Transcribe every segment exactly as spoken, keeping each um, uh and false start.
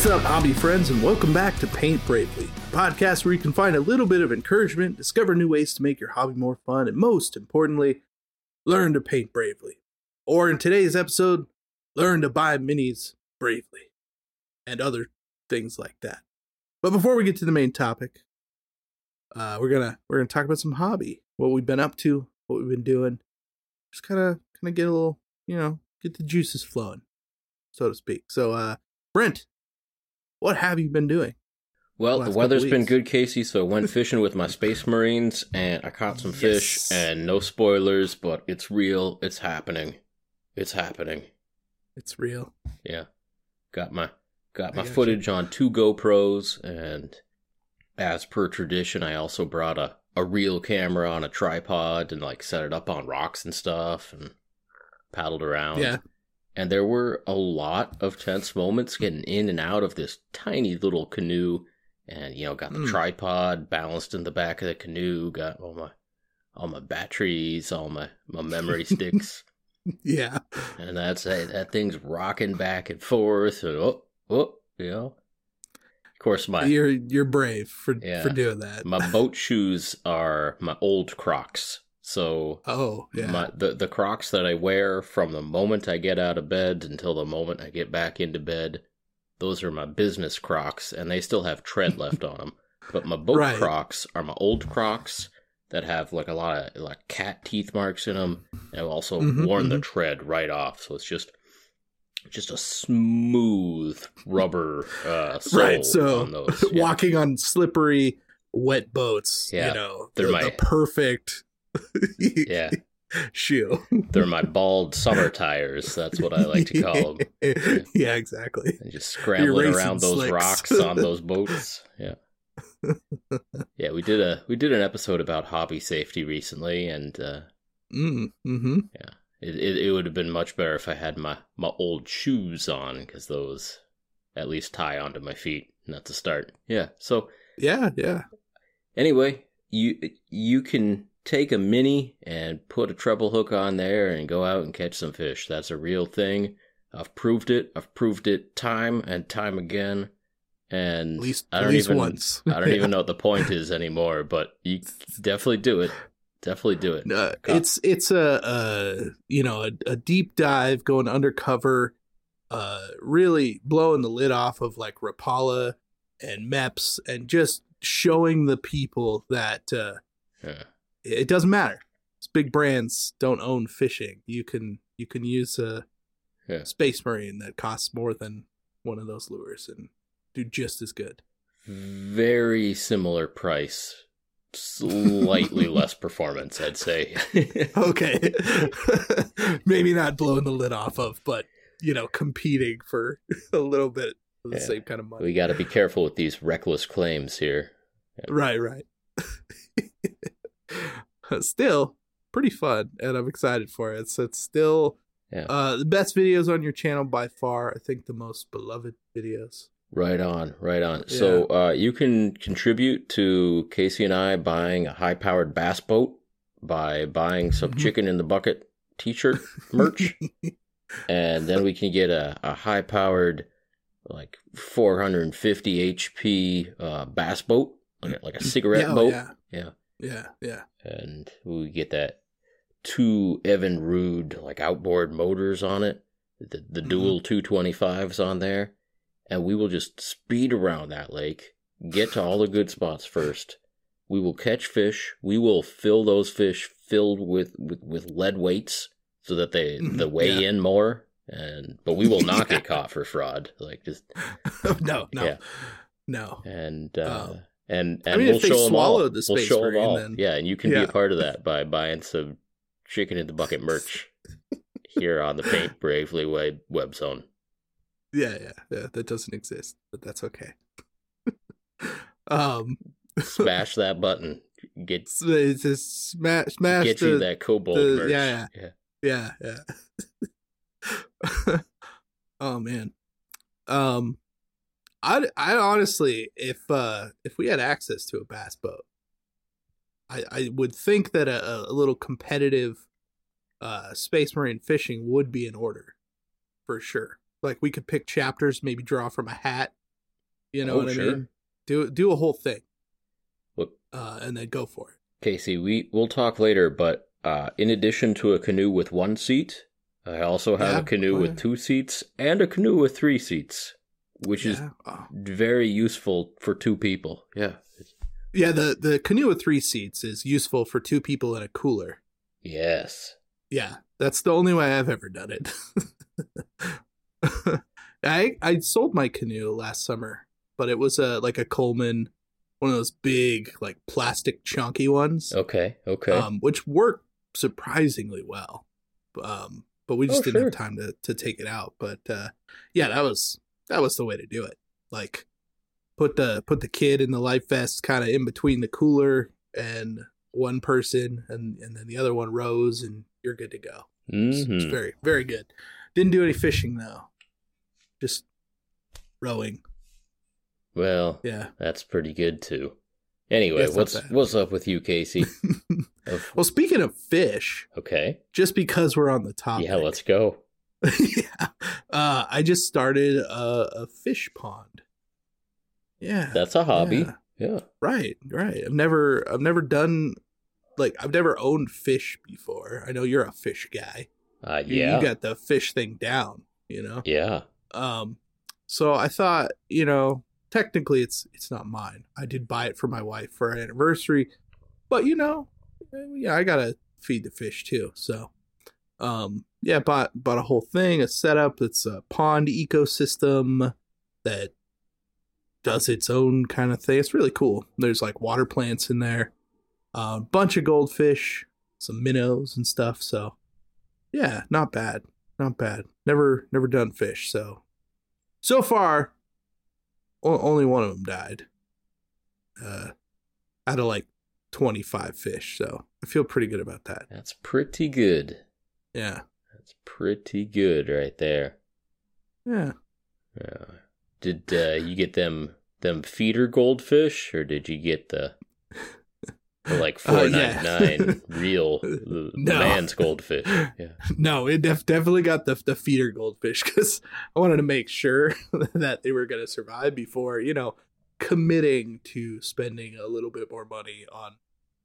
What's up, hobby friends, and welcome back to Paint Bravely, a podcast where you can find a little bit of encouragement, discover new ways to make your hobby more fun, and most importantly, learn to paint bravely. Or in today's episode, learn to buy minis bravely, and other things like that. But before we get to the main topic, uh, we're gonna we're gonna talk about some hobby, what we've been up to, what we've been doing, just kind of kind of get a little, you know, get the juices flowing, so to speak. So, uh, Brent, what have you been doing? Well, the, the weather's been good, Casey, so I went fishing with my Space Marines, and I caught some yes. fish, and no spoilers, but it's real, it's happening. It's happening. It's real. Yeah. Got my got my got footage you. on two GoPros, and as per tradition, I also brought a, a real camera on a tripod and like set it up on rocks and stuff, and paddled around. Yeah. And there were a lot of tense moments getting in and out of this tiny little canoe, and, you know, got the mm. tripod balanced in the back of the canoe, got all my all my batteries, all my, my memory sticks. Yeah. And that's hey, that thing's rocking back and forth. And, oh, oh, you know. Of course, my... You're, you're brave for, yeah, for doing that. My boat shoes are my old Crocs. So oh, yeah. my, the, the Crocs that I wear from the moment I get out of bed until the moment I get back into bed, those are my business Crocs, and they still have tread left on them. But my boat right. Crocs are my old Crocs that have like a lot of like cat teeth marks in them, and I've also mm-hmm, worn mm-hmm. the tread right off. So it's just just a smooth rubber uh, sole right, so on those. Yeah. Walking on slippery, wet boats, yeah, you know, they're the, my... the perfect... yeah, shoe. They're my bald summer tires. That's what I like to call them. Yeah, yeah, exactly. And just scrambling around those slicks. Rocks on those boats. Yeah, yeah. We did a we did an episode about hobby safety recently, and uh, mm, mm-hmm. yeah, it, it it would have been much better if I had my my old shoes on, because those at least tie onto my feet. Not to start. Yeah. So yeah, yeah. Anyway, you you can. Take a mini and put a treble hook on there and go out and catch some fish. That's a real thing. I've proved it. I've proved it time and time again. And at least, I don't at least even, once. I don't yeah. even know what the point is anymore, but you definitely do it. Definitely do it. Uh, it's it's a, a you know a, a deep dive, going undercover, uh, really blowing the lid off of like Rapala and MEPS, and just showing the people that. Uh, yeah. It doesn't matter. These big brands don't own fishing. You can you can use a yeah. Space Marine that costs more than one of those lures and do just as good. Very similar price, slightly less performance, I'd say. Okay, maybe not blowing the lid off of, but you know, competing for a little bit of the yeah. same kind of money. We got to be careful with these reckless claims here. Yeah. Right, right. Still pretty fun, and I'm excited for it. So it's still yeah. uh, the best videos on your channel by far. I think the most beloved videos. Right on, right on. Yeah. So uh, you can contribute to Casey and I buying a high-powered bass boat by buying some mm-hmm. chicken in the bucket t-shirt merch, and then we can get a, a high-powered, like four hundred fifty H P uh, bass boat, like, like a cigarette yeah, oh, boat. Yeah. yeah. Yeah, yeah. And we get that two Evan Rude, like, outboard motors on it, the, the mm-hmm. dual two twenty-fives on there, and we will just speed around that lake, get to all the good spots first. We will catch fish. We will fill those fish filled with, with, with lead weights so that they, mm-hmm. they weigh yeah. in more, and but we will not yeah. get caught for fraud. Like, just... no, no, yeah. no. And... uh oh. And and I mean, we'll, show them, all. The we'll show them all. Then... Yeah, and you can yeah. be a part of that by buying some chicken in the bucket merch here on the Paint Bravely web, web zone. Yeah, yeah, yeah. That doesn't exist, but that's okay. um, smash that button. Get it's a smash, smash. Get the, you that kobold the, merch. Yeah, yeah, yeah. yeah, yeah. Oh man. Um. I I honestly, if uh, if we had access to a bass boat, I, I would think that a, a little competitive uh, Space Marine fishing would be in order for sure. Like, we could pick chapters, maybe draw from a hat, You know oh, what sure. I mean? Do do a whole thing. Look, uh, and then go for it. Casey, we we'll talk later, but uh, in addition to a canoe with one seat, I also have yeah, a canoe right. with two seats and a canoe with three seats, which yeah. is oh. very useful for two people. Yeah. Yeah, the, the canoe with three seats is useful for two people in a cooler. Yes. Yeah, that's the only way I've ever done it. I I sold my canoe last summer, but it was a like a Coleman, one of those big like plastic chunky ones. Okay, okay. Um, which worked surprisingly well, um, but we just oh, didn't sure. have time to, to take it out. But uh, yeah, that was that was the way to do it. Like put the put the kid in the life vest, kind of in between the cooler and one person, and, and then the other one rows, and you're good to go. Mm-hmm. It's very very good. Didn't do any fishing though. Just rowing. Well, yeah, that's pretty good too. Anyway, yeah, what's what's up with you, Casey? of... Well, speaking of fish, okay, just because we're on the topic, yeah, let's go. yeah, uh, I just started a, a fish pond. Yeah, that's a hobby. Yeah. yeah, right, right. I've never, I've never done, like, I've never owned fish before. I know you're a fish guy. Uh, yeah, you, you got the fish thing down. You know. Yeah. Um, so I thought, you know, technically it's it's not mine. I did buy it for my wife for our anniversary, but you know, yeah, I gotta feed the fish too. So, um, yeah, bought bought a whole thing, a setup. It's a pond ecosystem that does its own kind of thing. It's really cool. There's like water plants in there, a uh, bunch of goldfish, some minnows and stuff. So, yeah, not bad, not bad. Never, never done fish, so so far, o- only one of them died. Uh, out of like twenty-five fish, so I feel pretty good about that. That's pretty good. Yeah, that's pretty good right there. Yeah. Uh, did uh, you get them them feeder goldfish, or did you get the, the like four ninety nine real the no. man's goldfish? Yeah. No, it def- definitely got the the feeder goldfish because I wanted to make sure that they were going to survive before, you know, committing to spending a little bit more money on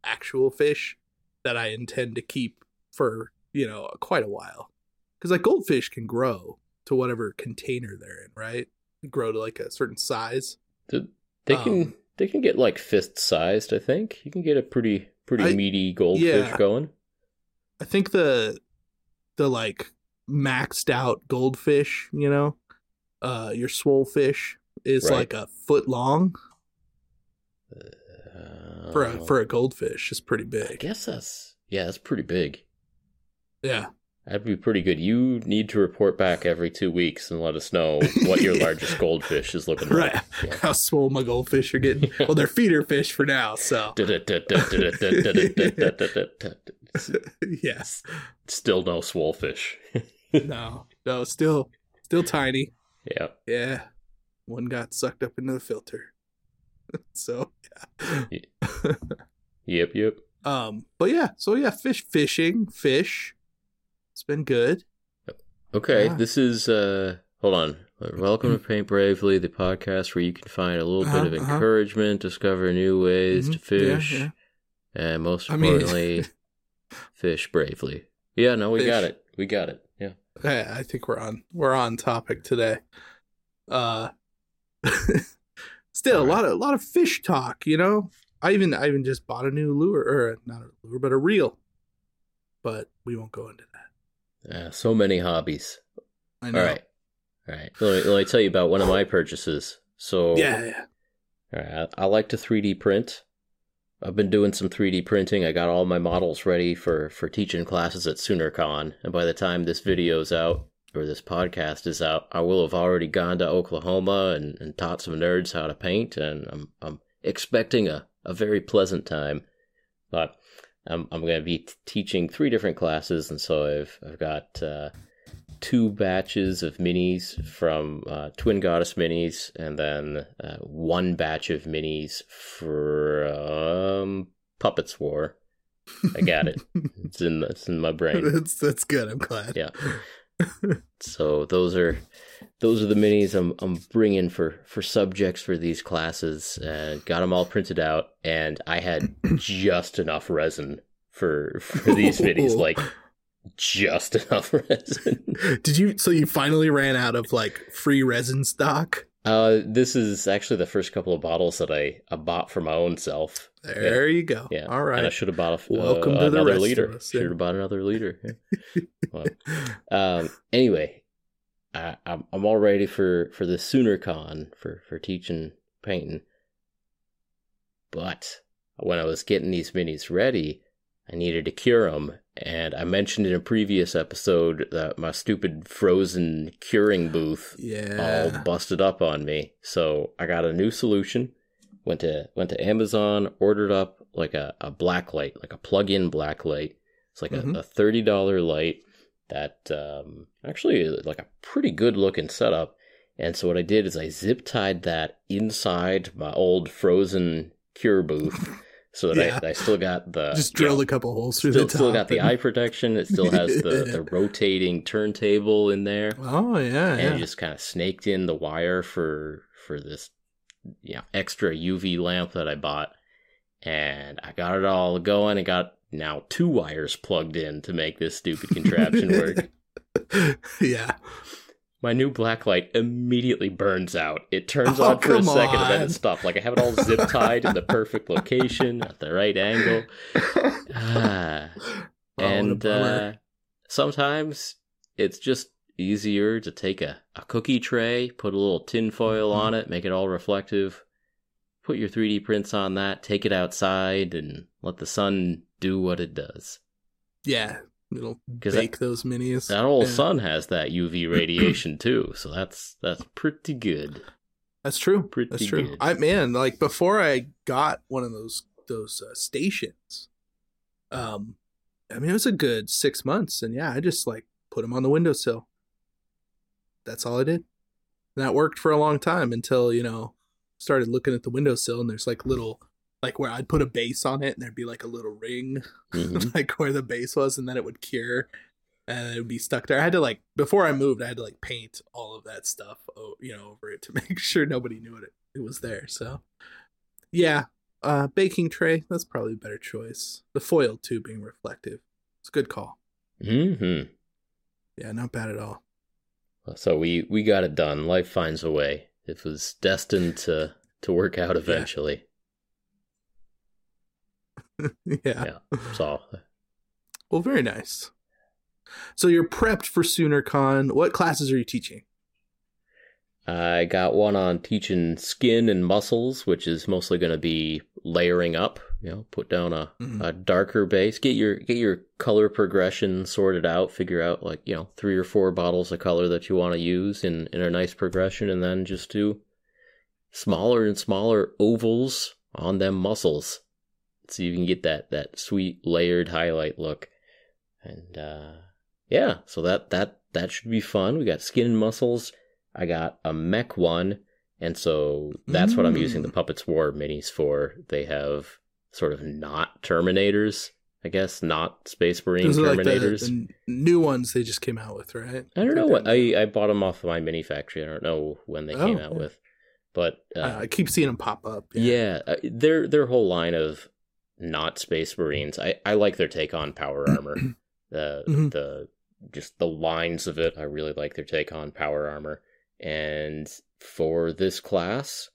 actual fish that I intend to keep for, you know, quite a while. Because like goldfish can grow to whatever container they're in, right? They grow to like a certain size. They, they um, can. They can get like fist sized, I think. You can get a pretty pretty I, meaty goldfish yeah. going. I think the the like maxed out goldfish, you know, uh, your swole fish is right. like a foot long. Uh, for a for a goldfish is pretty big. I guess that's yeah, that's pretty big. Yeah. That'd be pretty good. You need to report back every two weeks and let us know what your largest goldfish is looking right. like. Yeah. How swole my goldfish are getting. Well, they're feeder fish for now, so. Yes. Still no swole fish. no, no, still, still tiny. Yeah. Yeah. One got sucked up into the filter. So, yeah. yeah. Yep, yep. Um, but yeah, so yeah, fish, fishing, fish. It's been good. Okay, yeah. This is, uh, hold on. Welcome to Paint Bravely, the podcast where you can find a little uh-huh, bit of uh-huh. encouragement, discover new ways mm-hmm. to fish, yeah, yeah. and most importantly, I mean... fish bravely. Yeah, no, we fish. got it. We got it. Yeah. Hey, I think we're on we're on topic today. Uh, still right. a lot of a lot of fish talk, you know. I even I even just bought a new lure, or not a lure, but a reel. But we won't go into that. Uh, so many hobbies. I know. All right. All right. Let me, let me tell you about one of my purchases. So, yeah, yeah. All right. I, I like to three D print. I've been doing some three D printing. I got all my models ready for, for teaching classes at SoonerCon. And by the time this video is out, or this podcast is out, I will have already gone to Oklahoma and, and taught some nerds how to paint. And I'm I'm expecting a, a very pleasant time. But I'm I'm going to be t- teaching three different classes, and so I've I've got uh, two batches of minis from uh, Twin Goddess Minis, and then uh, one batch of minis from Puppets War. I got it. It's in it's in my brain. That's that's good. I'm glad. Yeah. So those are those are the minis I'm I'm bringing for for subjects for these classes. Uh, got them all printed out, and I had just enough resin for for these minis, like just enough resin. Did you? So you finally ran out of like free resin stock? Uh, this is actually the first couple of bottles that I, I bought for my own self. There yeah. you go. Yeah. All right. And I should have bought a, Welcome uh, to another the rest liter. Of us, yeah. Should have bought another liter. Yeah. Well, um, anyway, I, I'm I'm all ready for, for the SoonerCon for, for teaching painting. But when I was getting these minis ready, I needed to cure them. And I mentioned in a previous episode that my stupid frozen curing booth yeah. all busted up on me. So I got a new solution. Went to went to Amazon, ordered up like a, a black light, like a plug-in black light. It's like mm-hmm. a, a thirty dollars light that um, actually like a pretty good looking setup. And so what I did is I zip-tied that inside my old frozen cure booth. So that yeah. I, I still got the... Just drilled you know, a couple holes through still, the top. Still got the eye protection. It still has the, the rotating turntable in there. Oh, yeah. And yeah. I just kind of snaked in the wire for for this you know, extra U V lamp that I bought. And I got it all going. I got now two wires plugged in to make this stupid contraption work. Yeah. My new black light immediately burns out. It turns oh, on for a second on. and then it stops. Like I have it all zip tied in the perfect location at the right angle. Ah. Oh, and uh, sometimes it's just easier to take a, a cookie tray, put a little tin foil mm-hmm. on it, make it all reflective, put your three D prints on that, take it outside and let the sun do what it does. Yeah. It'll bake those minis. That old yeah. sun has that U V radiation too, so that's that's pretty good. That's true. Pretty that's true. Good. I man, like before I got one of those those uh, stations, um, I mean it was a good six months, and yeah, I just like put them on the windowsill. That's all I did, and that worked for a long time until you know started looking at the windowsill, and there's like little. Like where I'd put a base on it and there'd be like a little ring, mm-hmm. like where the base was, and then it would cure and it would be stuck there. I had to like, before I moved, I had to like paint all of that stuff, you know, over it to make sure nobody knew it, it was there. So yeah, uh, baking tray, that's probably a better choice. The foil too being reflective. It's a good call. Mm-hmm. Yeah, not bad at all. So we, we got it done. Life finds a way. It was destined to, to work out eventually. Yeah. yeah. yeah. So, well, very nice. So you're prepped for SoonerCon. What classes are you teaching? I got one on teaching skin and muscles, which is mostly going to be layering up. You know, put down a, mm-hmm. a darker base. Get your get your color progression sorted out. Figure out like you know three or four bottles of color that you want to use in in a nice progression, and then just do smaller and smaller ovals on them muscles. So you can get that, that sweet layered highlight look. And, uh, yeah, so that, that, that should be fun. We got skin and muscles. I got a mech one. And so that's mm. what I'm using the Puppets War minis for. They have sort of not Terminators, I guess, not Space Marine Those Terminators. Are like the, the new ones they just came out with, right? I don't know what. I, I bought them off of my mini factory. I don't know when they oh, came out yeah. with. But uh, uh, I keep seeing them pop up. Yeah, yeah their, their whole line of. Not Space Marines. I, I like their take on power armor. The mm-hmm. the just the lines of it. I really like their take on power armor. And for this class,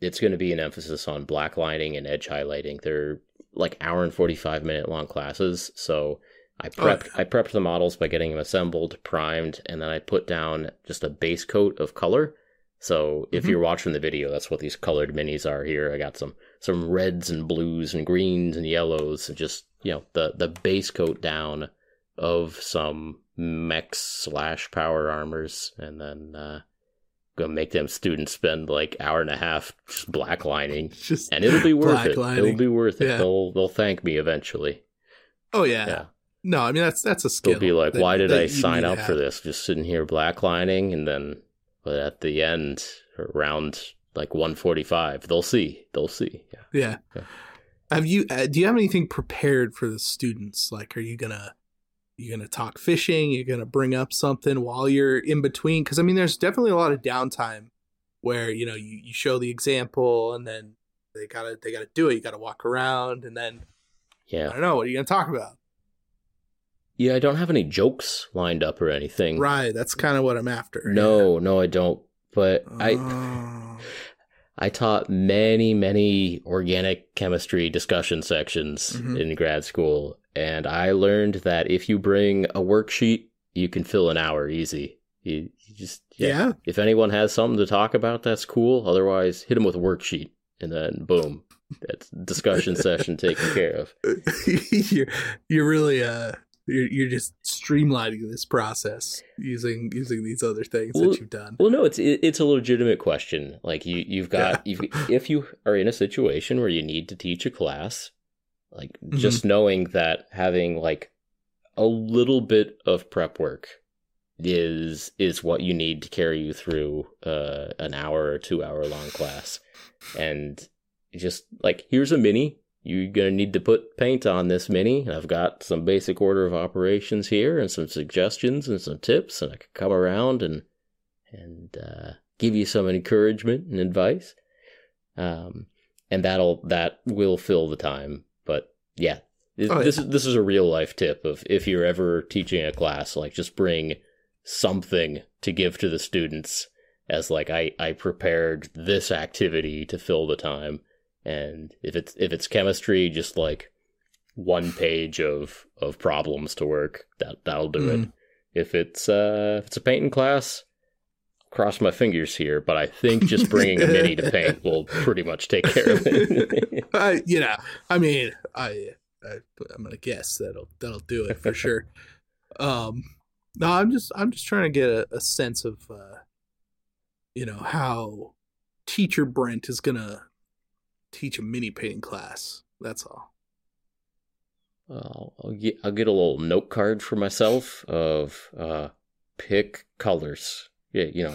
it's going to be an emphasis on blacklining and edge highlighting. They're like hour and forty-five minute long classes. So I prepped oh, yeah. I prepped the models by getting them assembled, primed, and then I put down just a base coat of color. So if mm-hmm. you're watching the video, that's what these colored minis are here. I got some some reds and blues and greens and yellows and just, you know, the, the base coat down of some mechs slash power armors. And then uh, going to make them students spend like hour and a half just blacklining. Just and it'll be worth it. Lining. It'll be worth it. Yeah. They'll they'll thank me eventually. Oh, yeah. yeah. No, I mean, that's, that's a skill. They'll be like, that, why did I sign up for this? Just sitting here blacklining and then... But at the end, around like one forty-five, they'll see. They'll see. Yeah. yeah. yeah. Have you? Uh, do you have anything prepared for the students? Like, are you gonna You're going to talk fishing. You're going to bring up something while you're in between. Because, I mean, there's definitely a lot of downtime where, you know, you, you show the example and then they got to they gotta do it. You got to walk around and then, yeah, I don't know, what are you going to talk about? Yeah, I don't have any jokes lined up or anything. Right, that's kind of what I'm after. No, yeah. no, I don't. But oh. I I taught many, many organic chemistry discussion sections mm-hmm. in grad school, and I learned that if you bring a worksheet, you can fill an hour easy. You, you just yeah. yeah. If anyone has something to talk about, that's cool. Otherwise, hit them with a worksheet, and then boom, that's discussion session taken care of. you're you're really uh. You're, you're just streamlining this process using using these other things well, that you've done. Well, no, it's it, it's a legitimate question. Like you you've got yeah. you've, if you are in a situation where you need to teach a class, like mm-hmm. just knowing that having like a little bit of prep work is is what you need to carry you through uh, an hour or two hour long class, and just like here's a mini. You're going to need to put paint on this mini. I've got some basic order of operations here and some suggestions and some tips. And I could come around and and uh, give you some encouragement and advice. Um, and that'll that will fill the time. But yeah, it, oh, this, yeah. this is a real life tip of if you're ever teaching a class, like just bring something to give to the students as like I, I prepared this activity to fill the time. And if it's if it's chemistry, just like one page of, of problems to work, that that'll do mm. it. If it's uh, if it's a painting class, cross my fingers here, but I think just bringing a mini to paint will pretty much take care of it. uh, you know, I mean, I, I I'm gonna guess that'll that'll do it for sure. Um, no, I'm just I'm just trying to get a, a sense of uh, you know how teacher Brent is gonna teach a mini painting class. That's all. Well, I'll get I'll get a little note card for myself of uh, pick colors. Yeah, you know,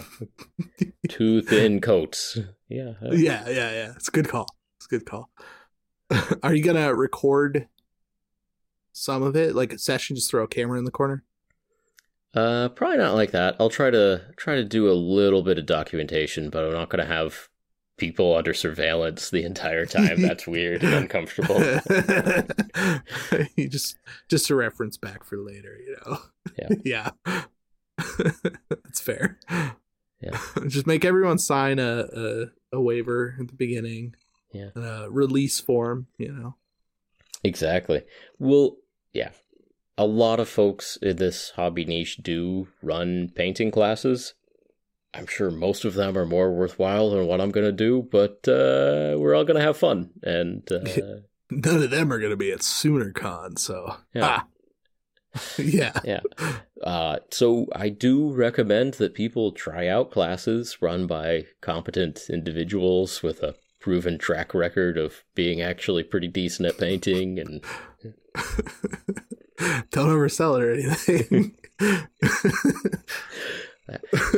two thin coats. Yeah, yeah, yeah, yeah. It's a good call. It's a good call. Are you gonna record some of it, like a session? Just throw a camera in the corner. Uh, probably not like that. I'll try to try to do a little bit of documentation, but I'm not gonna have people under surveillance the entire time. That's weird and uncomfortable. you just just a reference back for later, you know. Yeah. Yeah. That's fair. Yeah. Just make everyone sign a, a, a waiver at the beginning. Yeah. A release form, you know. Exactly. Well, yeah. A lot of folks in this hobby niche do run painting classes. I'm sure most of them are more worthwhile than what I'm going to do, but uh, we're all going to have fun. And uh, none of them are going to be at SoonerCon, so yeah, ah. yeah. yeah. Uh, so I do recommend that people try out classes run by competent individuals with a proven track record of being actually pretty decent at painting. And don't oversell it or anything.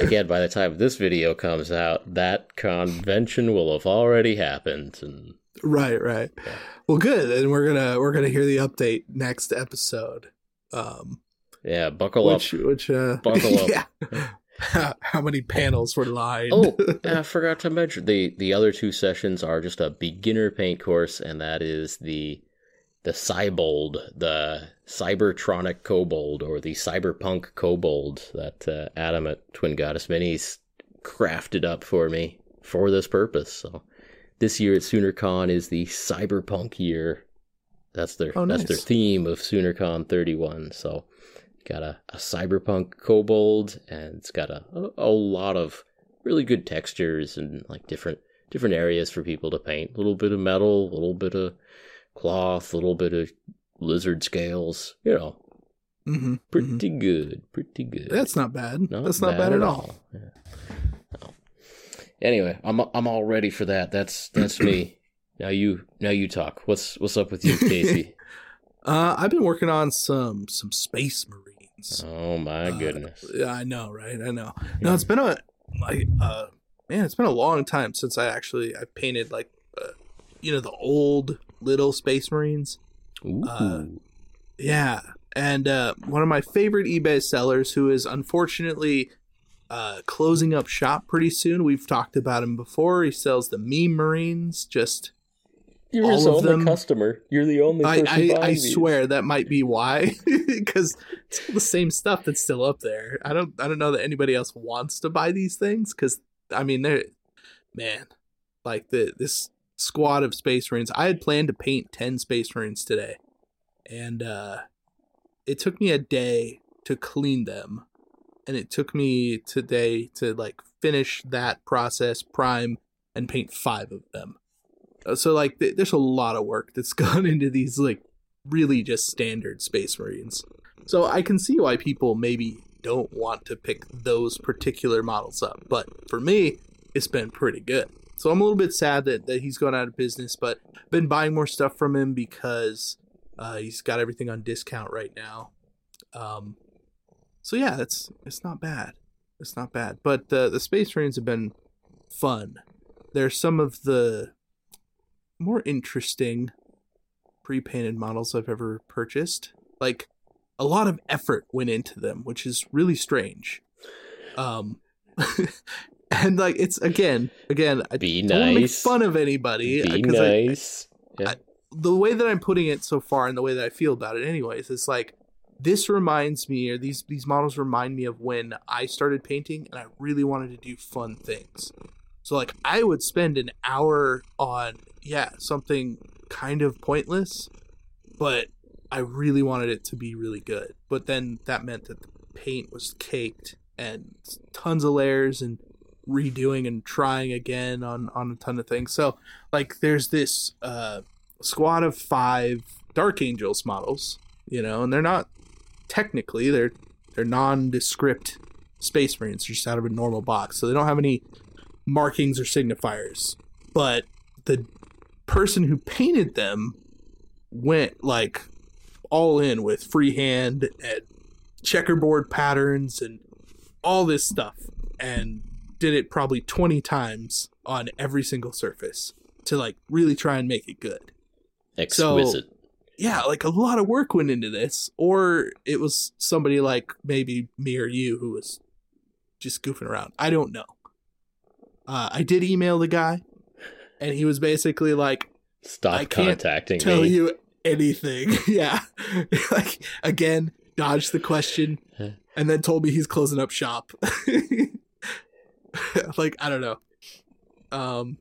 Again, by the time this video comes out, that convention will have already happened. And... Right, right. Yeah. Well, good. And we're gonna we're gonna hear the update next episode. Um, yeah, buckle which, up. Which uh, buckle up. Yeah. how, how many panels were lined? Oh, and I forgot to mention the the other two sessions are just a beginner paint course, and that is the the Cybold, the Cybertronic Kobold, or the Cyberpunk Kobold that uh, Adam at Twin Goddess Minis crafted up for me for this purpose. So this year at SoonerCon is the Cyberpunk year. That's their oh, nice. That's their theme of SoonerCon thirty-one. So got a, a Cyberpunk Kobold, and it's got a, a lot of really good textures and like different different areas for people to paint. A little bit of metal, a little bit of cloth, a little bit of lizard scales, you know. Mm-hmm. Pretty mm-hmm. good. Pretty good. That's not bad. Not That's not bad, bad at all. all. Yeah. No. Anyway, I'm I'm all ready for that. That's that's me. Now you now you talk. What's what's up with you, Casey? uh, I've been working on some some space marines. Oh my uh, goodness. I know, right? I know. No, it's been a like uh man, it's been a long time since I actually I painted like uh, you know the old little space marines. Ooh. Uh, yeah, And uh, one of my favorite eBay sellers, who is unfortunately uh, closing up shop pretty soon. We've talked about him before. He sells the meme Marines, just You're all his of only them. Customer. You're the only person I, I, buying I these. Swear that might be why, because it's all the same stuff that's still up there. I don't I don't know that anybody else wants to buy these things, because, I mean, they're, man, like the this squad of Space Marines. I had planned to paint ten Space Marines today, and uh, it took me a day to clean them, and it took me today to, like, finish that process, prime, and paint five of them. So, like, th- there's a lot of work that's gone into these, like, really just standard Space Marines. So I can see why people maybe don't want to pick those particular models up. But for me, it's been pretty good. So I'm a little bit sad that, that he's gone out of business, but I've been buying more stuff from him because uh, he's got everything on discount right now. Um, so, yeah, that's it's not bad. It's not bad. But uh, the Space Marines have been fun. They're some of the more interesting pre-painted models I've ever purchased. Like, a lot of effort went into them, which is really strange. Um, and like, it's again, again, I Be don't nice. want to make fun of anybody. Be nice. I, yeah. I, the way that I'm putting it so far, and the way that I feel about it, anyways, it's like this reminds me, or these these models remind me of when I started painting, and I really wanted to do fun things. So, like, I would spend an hour on, yeah, something kind of pointless, but I really wanted it to be really good. But then that meant that the paint was caked and tons of layers and redoing and trying again on, on a ton of things. So, like, there's this uh, squad of five Dark Angels models, you know, and they're not technically, they're, they're nondescript Space Marines. They're just out of a normal box. So they don't have any markings or signifiers, but the person who painted them went, like, all in with freehand and checkerboard patterns and all this stuff, and did it probably twenty times on every single surface to, like, really try and make it good. Exquisite. So, yeah, like, a lot of work went into this, or it was somebody like maybe me or you who was just goofing around. I don't know. Uh, I did email the guy, and he was basically like, "Stop I can't contacting tell me. you anything." Yeah, like, again, dodged the question, and then told me he's closing up shop. Like, I don't know. Um,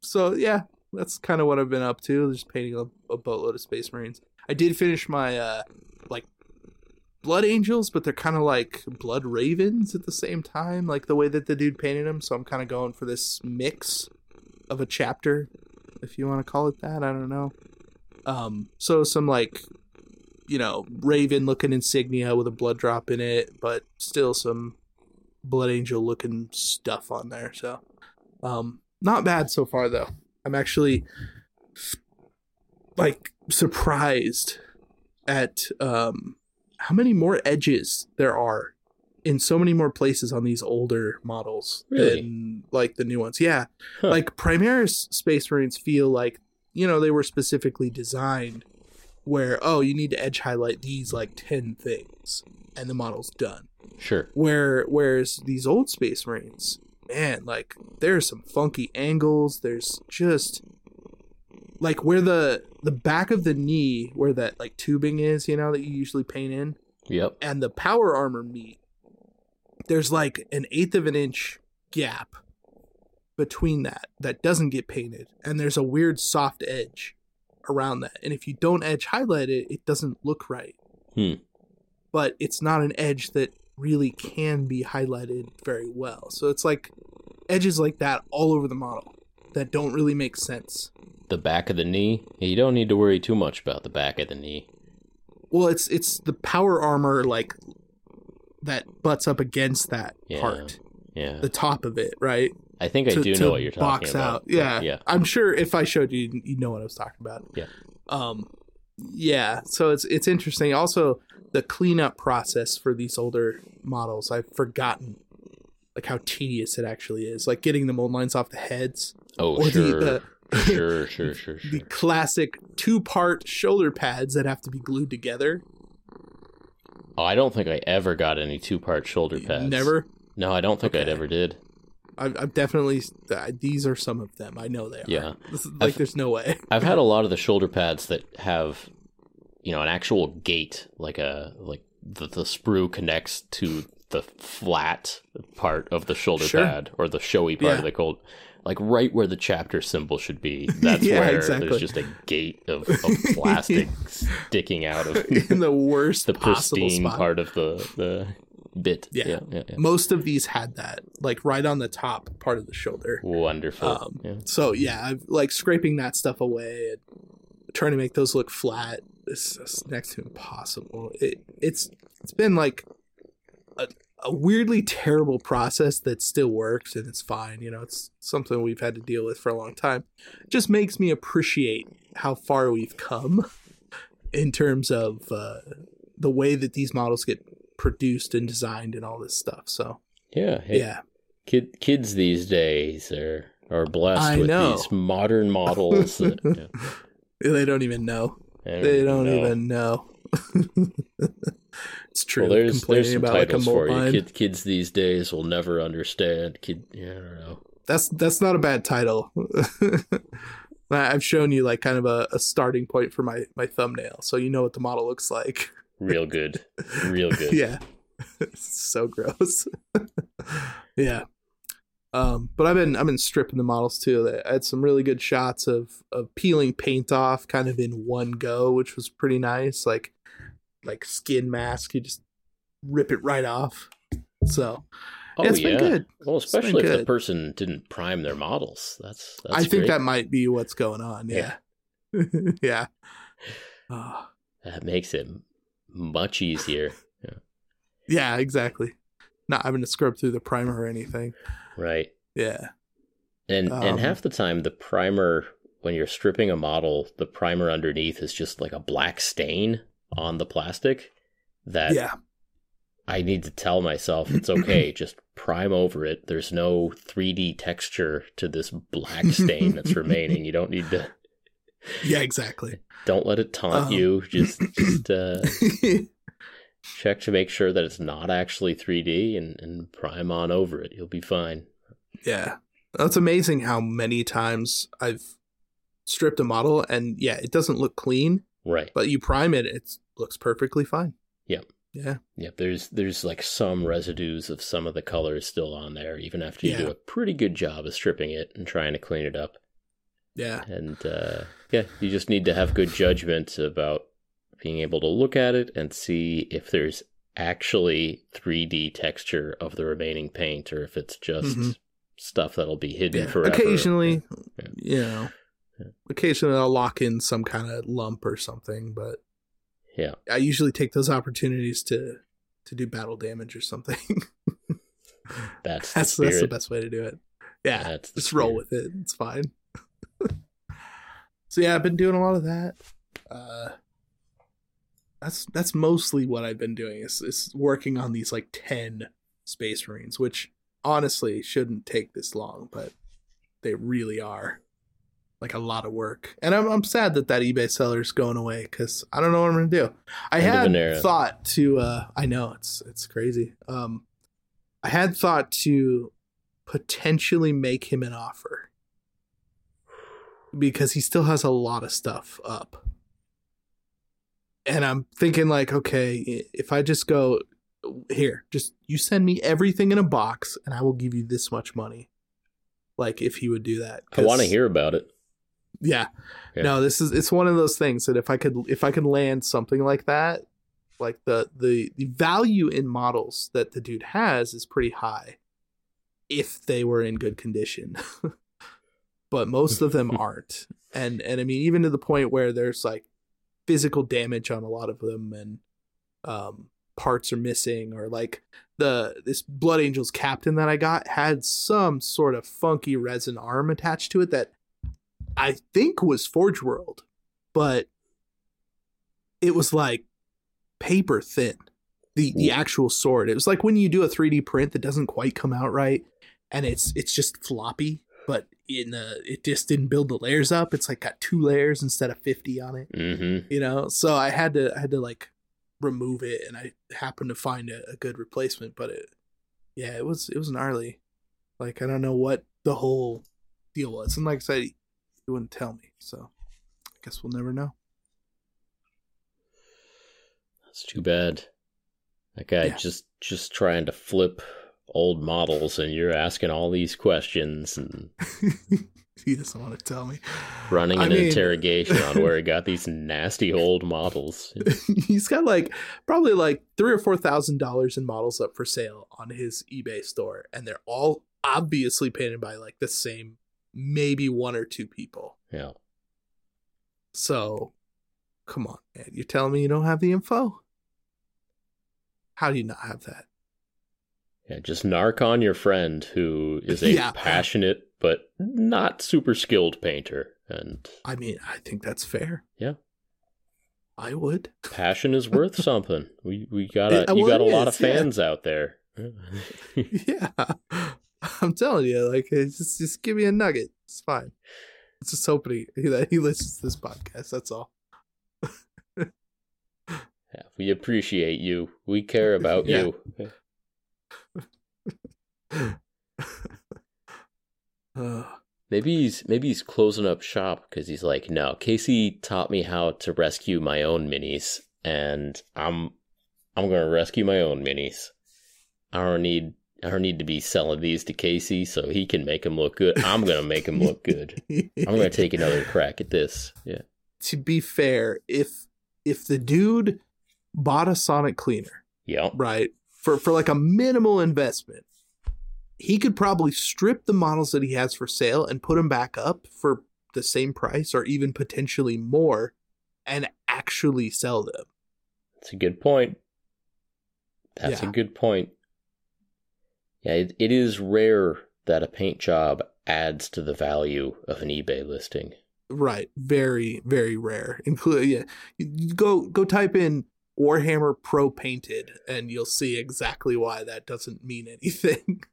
so yeah, that's kind of what I've been up to. Just painting a, a boatload of Space Marines. I did finish my uh, like Blood Angels, but they're kind of like Blood Ravens at the same time, like the way that the dude painted them. So I'm kind of going for this mix of a chapter, if you want to call it that. I don't know. Um, so some, like, you know, Raven looking insignia with a blood drop in it, but still some Blood Angel looking stuff on there. So um, not bad so far, though. I'm actually, like, surprised at um. how many more edges there are in so many more places on these older models really? than, like, the new ones. Yeah. Huh. Like, Primaris Space Marines feel like, you know, they were specifically designed where, oh, you need to edge highlight these, like, ten things, and the model's done. Sure. Where Whereas these old Space Marines, man, like, there's some funky angles. There's just, like, where the the back of the knee, where that, like, tubing is, you know, that you usually paint in. Yep. And the power armor meet, there's, like, an eighth of an inch gap between that that doesn't get painted. And there's a weird soft edge around that. And if you don't edge highlight it, it doesn't look right. Hmm. But it's not an edge that really can be highlighted very well. So it's, like, edges like that all over the model that don't really make sense. The back of the knee? You don't need to worry too much about the back of the knee. Well, it's it's the power armor, like, that butts up against that yeah, part. Yeah. The top of it, right? I think I to, do to know what you're talking box about. Out. Yeah. yeah. I'm sure if I showed you, you'd know what I was talking about. Yeah. Um, yeah. So it's it's interesting. Also, the cleanup process for these older models, I've forgotten, like, how tedious it actually is. Like, getting the mold lines off the heads. Oh, or sure. The, uh, sure, sure, sure, sure. The classic two-part shoulder pads that have to be glued together. Oh, I don't think I ever got any two-part shoulder pads. Never? No, I don't think okay. I ever did. I've, I've definitely... Uh, these are some of them. I know they are. Yeah. This is, like, I've, there's no way. I've had a lot of the shoulder pads that have, you know, an actual gate, like a... like the, the sprue connects to the flat part of the shoulder sure. pad, or the showy part yeah. of the cold... Like, right where the chapter symbol should be, that's yeah, where exactly. there's just a gate of, of plastic sticking out of in the worst the pristine spot. Part of the, the bit. Yeah. Yeah, yeah, yeah. Most of these had that, like, right on the top part of the shoulder. Wonderful. Um, yeah. So, yeah, I've, like, scraping that stuff away and trying to make those look flat is next to impossible. It, it's It's been, like... a, a weirdly terrible process that still works, and it's fine. You know, it's something we've had to deal with for a long time. It just makes me appreciate how far we've come in terms of uh, the way that these models get produced and designed and all this stuff. So yeah, hey, yeah. Kid, kids these days are are blessed I with know. These modern models. that, yeah. They don't even know. They, they don't know. even know. It's true. Well, there's there's some about, titles like, for you. Kid, kids these days will never understand. Kid, yeah, I don't know. That's that's not a bad title. I've shown you like kind of a, a starting point for my, my thumbnail, so you know what the model looks like. Real good, real good. Yeah, so gross. Yeah, um, but I've been I've been stripping the models too. I had some really good shots of of peeling paint off, kind of in one go, which was pretty nice. Like. Like skin mask, you just rip it right off. So oh, it's yeah. been good. Well, especially if good. the person didn't prime their models. That's, that's I think great. That might be what's going on. Yeah, yeah. yeah. Oh. That makes it much easier. Yeah. yeah, exactly. Not having to scrub through the primer or anything. Right. Yeah. And um, and half the time the primer, when you're stripping a model, the primer underneath is just like a black stain on the plastic that yeah. I need to tell myself it's okay, just prime over it. There's no three D texture to this black stain that's remaining. You don't need to yeah exactly don't let it taunt um. you. Just just uh check to make sure that it's not actually three D and, and prime on over it. You'll be fine. Yeah, that's amazing how many times I've stripped a model and yeah it doesn't look clean. Right. But you prime it, it looks perfectly fine. Yep. Yeah. Yep. There's there's like some residues of some of the colors still on there, even after you yeah. do a pretty good job of stripping it and trying to clean it up. Yeah. And uh, yeah, you just need to have good judgment about being able to look at it and see if there's actually three D texture of the remaining paint or if it's just mm-hmm. stuff that'll be hidden yeah. forever. Occasionally, yeah. you know. Occasionally I'll lock in some kind of lump or something, but yeah, I usually take those opportunities to, to do battle damage or something. that's the that's, that's the best way to do it. Yeah, that's just spirit. Roll with it. It's fine. So yeah, I've been doing a lot of that. Uh, that's that's mostly what I've been doing is is working on these like ten Space Marines, which honestly shouldn't take this long, but they really are. Like a lot of work, and I'm I'm sad that that eBay seller's going away because I don't know what I'm gonna do. I End had thought to uh, I know it's it's crazy. Um, I had thought to potentially make him an offer because he still has a lot of stuff up, and I'm thinking like, okay, if I just go here, just you send me everything in a box, and I will give you this much money. Like if he would do that, I want to hear about it. Yeah. yeah. No, this is it's one of those things that if I could if I could land something like that, like the, the the value in models that the dude has is pretty high if they were in good condition. But most of them aren't. And and I mean even to the point where there's like physical damage on a lot of them and um parts are missing, or like the this Blood Angels captain that I got had some sort of funky resin arm attached to it that I think was Forge World, but it was like paper thin. The the actual sword. It was like when you do a three D print that doesn't quite come out right, and it's it's just floppy, but in the it just didn't build the layers up. It's like got two layers instead of fifty on it. Mm-hmm. You know, so I had to I had to like remove it, and I happened to find a, a good replacement. But it, yeah, it was it was gnarly. Like, I don't know what the whole deal was, and like I said, he wouldn't tell me, so I guess we'll never know. That's too bad. That guy yeah. just just trying to flip old models, and you're asking all these questions, and he doesn't want to tell me. Running an I mean... interrogation on where he got these nasty old models. He's got like probably like three or four thousand dollars in models up for sale on his eBay store, and they're all obviously painted by like the same, maybe one or two people. Yeah. So, come on, man! You're telling me you don't have the info? How do you not have that? Yeah, just narc on your friend who is a yeah. passionate but not super skilled painter. And I mean, I think that's fair. Yeah, I would. Passion is worth something. We we got a, it, well, you got a lot is, of fans yeah. out there. Yeah, I'm telling you, like, just just give me a nugget. It's fine. It's just hoping he, that he listens to this podcast. That's all. Yeah, we appreciate you. We care about yeah. you. uh, maybe he's maybe he's closing up shop because he's like, no, Casey taught me how to rescue my own minis, and I'm I'm gonna rescue my own minis. I don't need I don't need to be selling these to Casey so he can make them look good. I'm gonna make them look good. I'm gonna take another crack at this. Yeah. To be fair, if if the dude bought a sonic cleaner, yeah, right, for for like a minimal investment, he could probably strip the models that he has for sale and put them back up for the same price or even potentially more and actually sell them. That's a good point. That's yeah. a good point. Yeah, it, it is rare that a paint job adds to the value of an eBay listing. Right. Very, very rare. Include, yeah. You go go type in Warhammer Pro Painted, and you'll see exactly why that doesn't mean anything.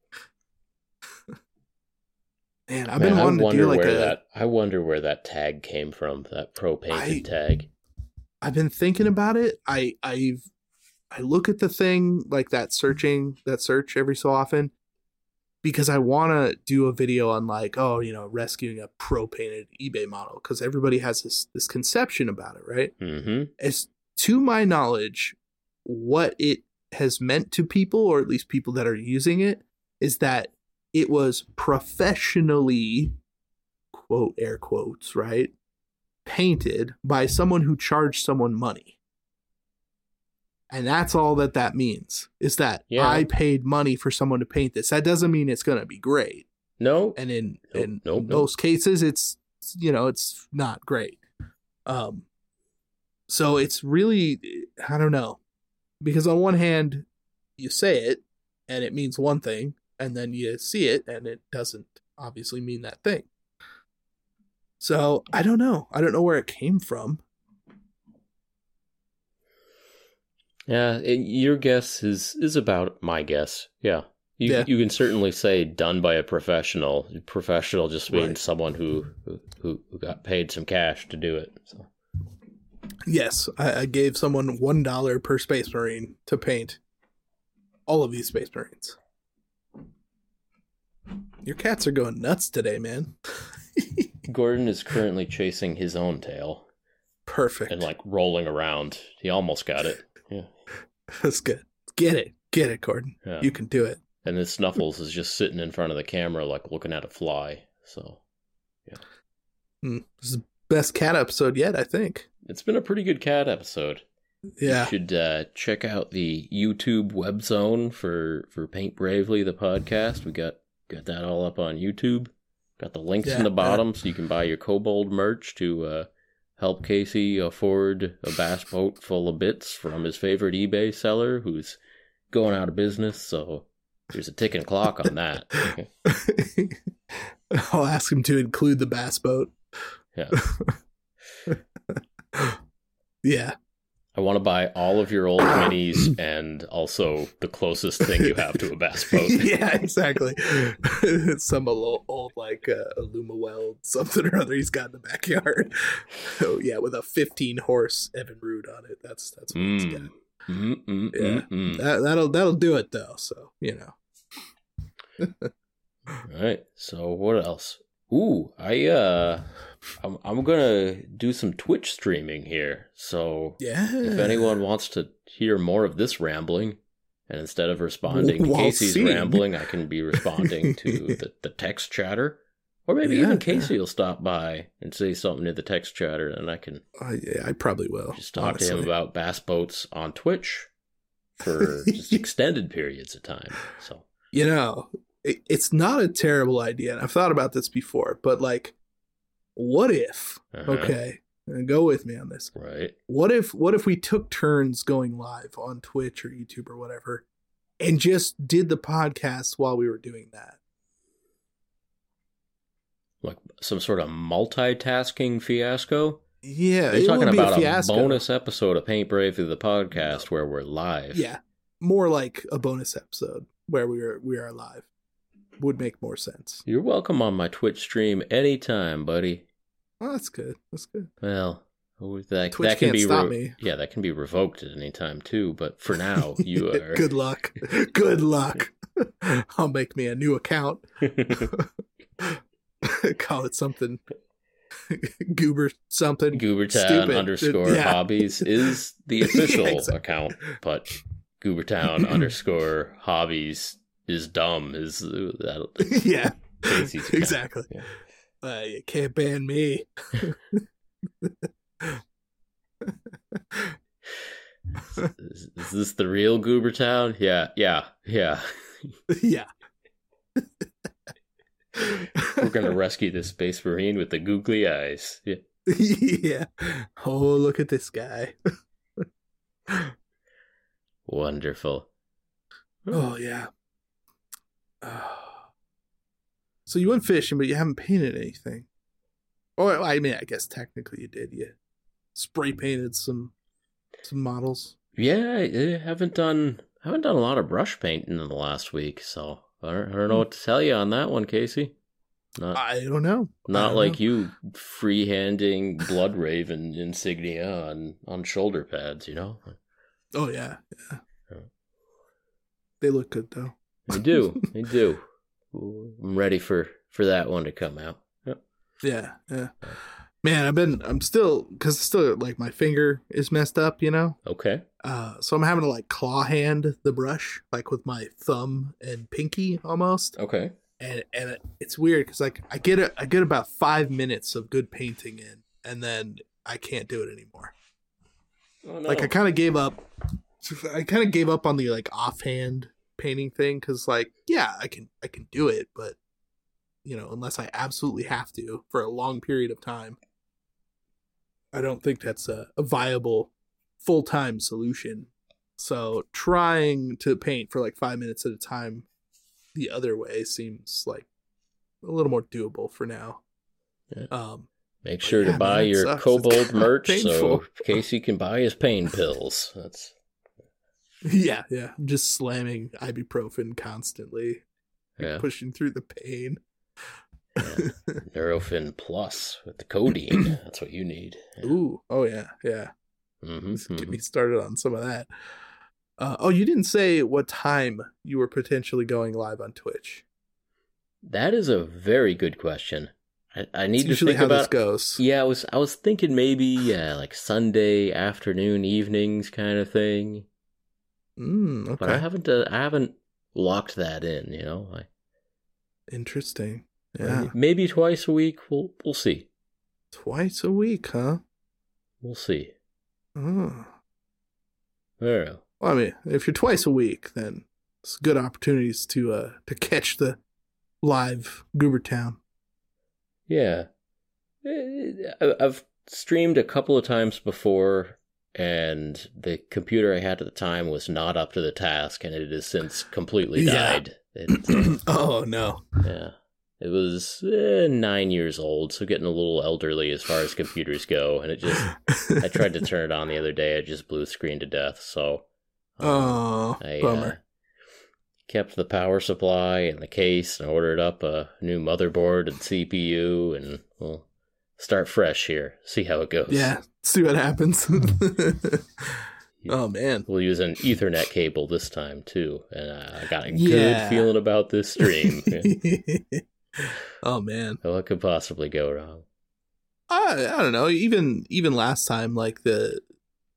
Man, I've Man, been wanting to do like a... That, I wonder where that tag came from, that Pro Painted I, tag. I've been thinking about it. I I've I look at the thing, like that searching, that search every so often, because I want to do a video on like, oh, you know, rescuing a pro painted eBay model, because everybody has this, this conception about it, right? Mm-hmm. As to my knowledge, what it has meant to people, or at least people that are using it, is that it was professionally, quote, air quotes, right, painted by someone who charged someone money. And that's all that that means, is that yeah. I paid money for someone to paint this. That doesn't mean it's going to be great. No. And in, nope, in nope, most nope. cases, it's, you know, it's not great. Um, so it's really, I don't know, because on one hand, you say it and it means one thing, and then you see it and it doesn't obviously mean that thing. So I don't know. I don't know where it came from. Yeah, it, your guess is, is about my guess. Yeah. You yeah. you can certainly say done by a professional. Professional just means right. someone who, who who got paid some cash to do it. So. Yes, I, I gave someone one dollar per Space Marine to paint all of these Space Marines. Your cats are going nuts today, man. Gordon is currently chasing his own tail. Perfect. And like rolling around. He almost got it. Yeah. That's good. Get it. Get it, Gordon. Yeah. You can do it. And then Snuffles is just sitting in front of the camera like looking at a fly. So, yeah. Mm, this is the best cat episode yet, I think. It's been a pretty good cat episode. Yeah. You should uh, check out the YouTube web zone for, for Paint Bravely, the podcast. We got, got that all up on YouTube. Got the links yeah, in the bottom yeah. so you can buy your Kobold merch to... Uh, help Casey afford a bass boat full of bits from his favorite eBay seller who's going out of business. So there's a ticking clock on that. Okay. I'll ask him to include the bass boat. Yeah. Yeah. I want to buy all of your old minis and also the closest thing you have to a bass boat. Yeah, exactly. Some old, old like, uh, Aluma Weld something or other he's got in the backyard. Oh, yeah, with a fifteen-horse Evinrude on it. That's that's what mm. he's got. Mm, mm, yeah, mm, mm. That, that'll that'll do it though. So you know. All right. So what else? Ooh, I uh, I'm I'm gonna do some Twitch streaming here. So yeah. If anyone wants to hear more of this rambling, and instead of responding to Casey's seeing. rambling, I can be responding to the, the text chatter. Or maybe yeah, even Casey yeah. will stop by and say something to the text chatter, and I can. Uh, yeah, I probably will. Just talk honestly. to him about bass boats on Twitch for just extended periods of time. So you know, it, it's not a terrible idea, and I've thought about this before. But like, what if? Uh-huh. Okay, go with me on this. Right. What if? What if we took turns going live on Twitch or YouTube or whatever, and just did the podcast while we were doing that? Like some sort of multitasking fiasco? Yeah. You're talking about a, a bonus episode of Paint Bravely, the podcast, where we're live. Yeah. More like a bonus episode where we are, we are live. Would make more sense. You're welcome on my Twitch stream anytime, buddy. Oh, that's good. That's good. Well, that, Twitch that can can't be stop re- me. Yeah, that can be revoked at any time, too. But for now, you are... Good luck. Good luck. I'll make me a new account. Call it something goober something goobertown underscore yeah. hobbies is the official yeah, exactly. account, but goobertown underscore hobbies is dumb is that yeah exactly yeah. Uh, you can't ban me. is, is this the real goobertown? yeah yeah yeah yeah We're going to rescue this space marine with the googly eyes. Yeah. yeah. Oh, look at this guy. Wonderful. Oh, yeah. Oh. So you went fishing, but you haven't painted anything. Or, I mean, I guess technically you did. You spray painted some some models. Yeah, I haven't done, haven't done a lot of brush painting in the last week, so... I don't, I don't know what to tell you on that one, Casey. Not, I don't know. Not don't like know. You freehanding Blood Raven insignia on, on shoulder pads, you know? Oh, yeah. yeah. yeah. They look good, though. They do. They do. I'm ready for, for that one to come out. Yep. Yeah. Yeah. Man, I've been, I'm still, because still, like, my finger is messed up, you know? Okay. Uh, so I'm having to, like, claw hand the brush, like, with my thumb and pinky almost. Okay. And and it's weird, because, like, I get, a, I get about five minutes of good painting in, and then I can't do it anymore. Oh, no. Like, I kind of gave up, I kind of gave up on the, like, offhand painting thing, because, like, yeah, I can I can do it, but, you know, unless I absolutely have to for a long period of time. I don't think that's a, a viable full-time solution. So trying to paint for like five minutes at a time the other way seems like a little more doable for now. Yeah. Um, Make sure yeah, to buy man, your Kobold merch painful. So Casey can buy his pain pills. That's Yeah, yeah. I'm just slamming ibuprofen constantly. Yeah. Pushing through the pain. Yeah. Neurofin Plus with the codeine. That's what you need. Yeah. Ooh. Oh, yeah. Yeah. Mm-hmm, Get mm-hmm. me started on some of that. Uh, oh, you didn't say what time you were potentially going live on Twitch. That is a very good question. I, I need to think how about this goes. Yeah, I was, I was thinking maybe yeah, like Sunday afternoon, evenings kind of thing. Mm, okay. But I haven't, uh, I haven't locked that in, you know? I, Interesting. Yeah. Maybe twice a week. We'll we'll see. Twice a week, huh? We'll see. Oh. I don't know. Well, I mean, if you're twice a week, then it's good opportunities to uh to catch the live Goobertown. Yeah. I've streamed a couple of times before, and the computer I had at the time was not up to the task, and it has since completely died. Yeah. It, oh, no. Yeah. It was eh, nine years old, so getting a little elderly as far as computers go. And it just, I tried to turn it on the other day. It just blew the screen to death. So, um, oh, I bummer. Uh, kept the power supply and the case and ordered up a new motherboard and C P U. And we'll start fresh here. See how it goes. Yeah, see what happens. Oh, man. We'll use an Ethernet cable this time, too. And uh, I got a yeah. good feeling about this stream. Oh, man. So what could possibly go wrong? I, I don't know. Even even last time, like, the...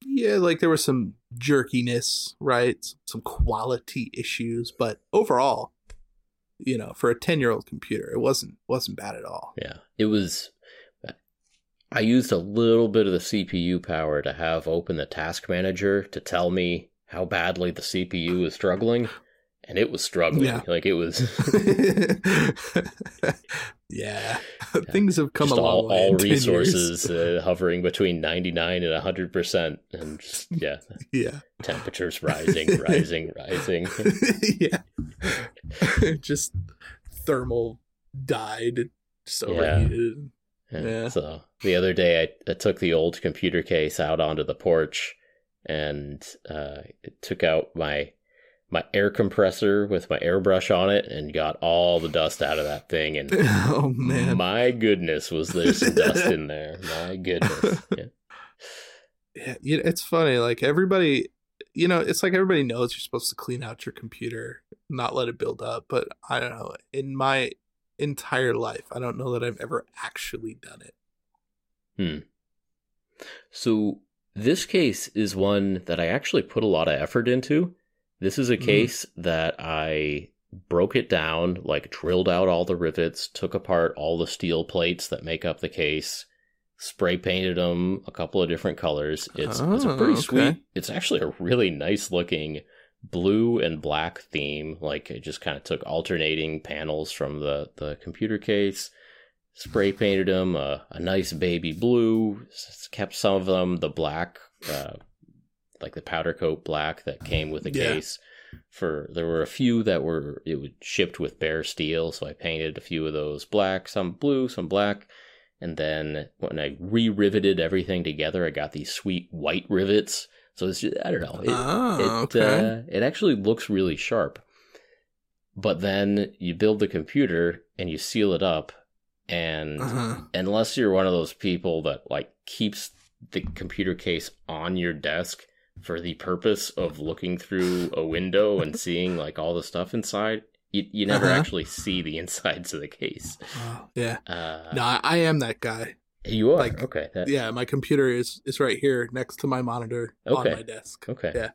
Yeah, like, there was some jerkiness, right? Some quality issues. But overall, you know, for a ten-year-old computer, it wasn't wasn't bad at all. Yeah, it was... I used a little bit of the C P U power to have open the task manager to tell me how badly the C P U is struggling, and it was struggling. Yeah. Like, it was... yeah. yeah. Things have come just a long all, way all resources uh, hovering between ninety-nine and one hundred percent, and just, yeah. yeah. Temperatures rising, rising, rising. yeah. Just thermal died, so overheated. Yeah. yeah. So... The other day, I, I took the old computer case out onto the porch, and uh, it took out my my air compressor with my airbrush on it, and got all the dust out of that thing. And oh man, my goodness, was there some dust in there? My goodness. Yeah. yeah, it's funny. Like everybody, you know, it's like everybody knows you're supposed to clean out your computer, not let it build up. But I don't know. In my entire life, I don't know that I've ever actually done it. Hmm. So this case is one that I actually put a lot of effort into. This is a case mm. that I broke it down, like drilled out all the rivets, took apart all the steel plates that make up the case, spray painted them a couple of different colors. It's, oh, it's a pretty okay. sweet. It's actually a really nice looking blue and black theme. Like I just kind of took alternating panels from the, the computer case. Spray painted them uh, a nice baby blue, kept some of them, the black, uh, like the powder coat black that came with the yeah. case. For there were a few that were it was shipped with bare steel, so I painted a few of those black, some blue, some black. And then when I re-riveted everything together, I got these sweet white rivets. So it's just, I don't know. It, oh, it, okay. uh, it actually looks really sharp. But then you build the computer and you seal it up. And uh-huh. unless you're one of those people that like keeps the computer case on your desk for the purpose of looking through a window and seeing like all the stuff inside, you, you never uh-huh. actually see the insides of the case. Oh, yeah. Uh, no, I, I am that guy. You are? Like, okay. That... Yeah, my computer is, is right here next to my monitor okay. on my desk. Okay. Yeah.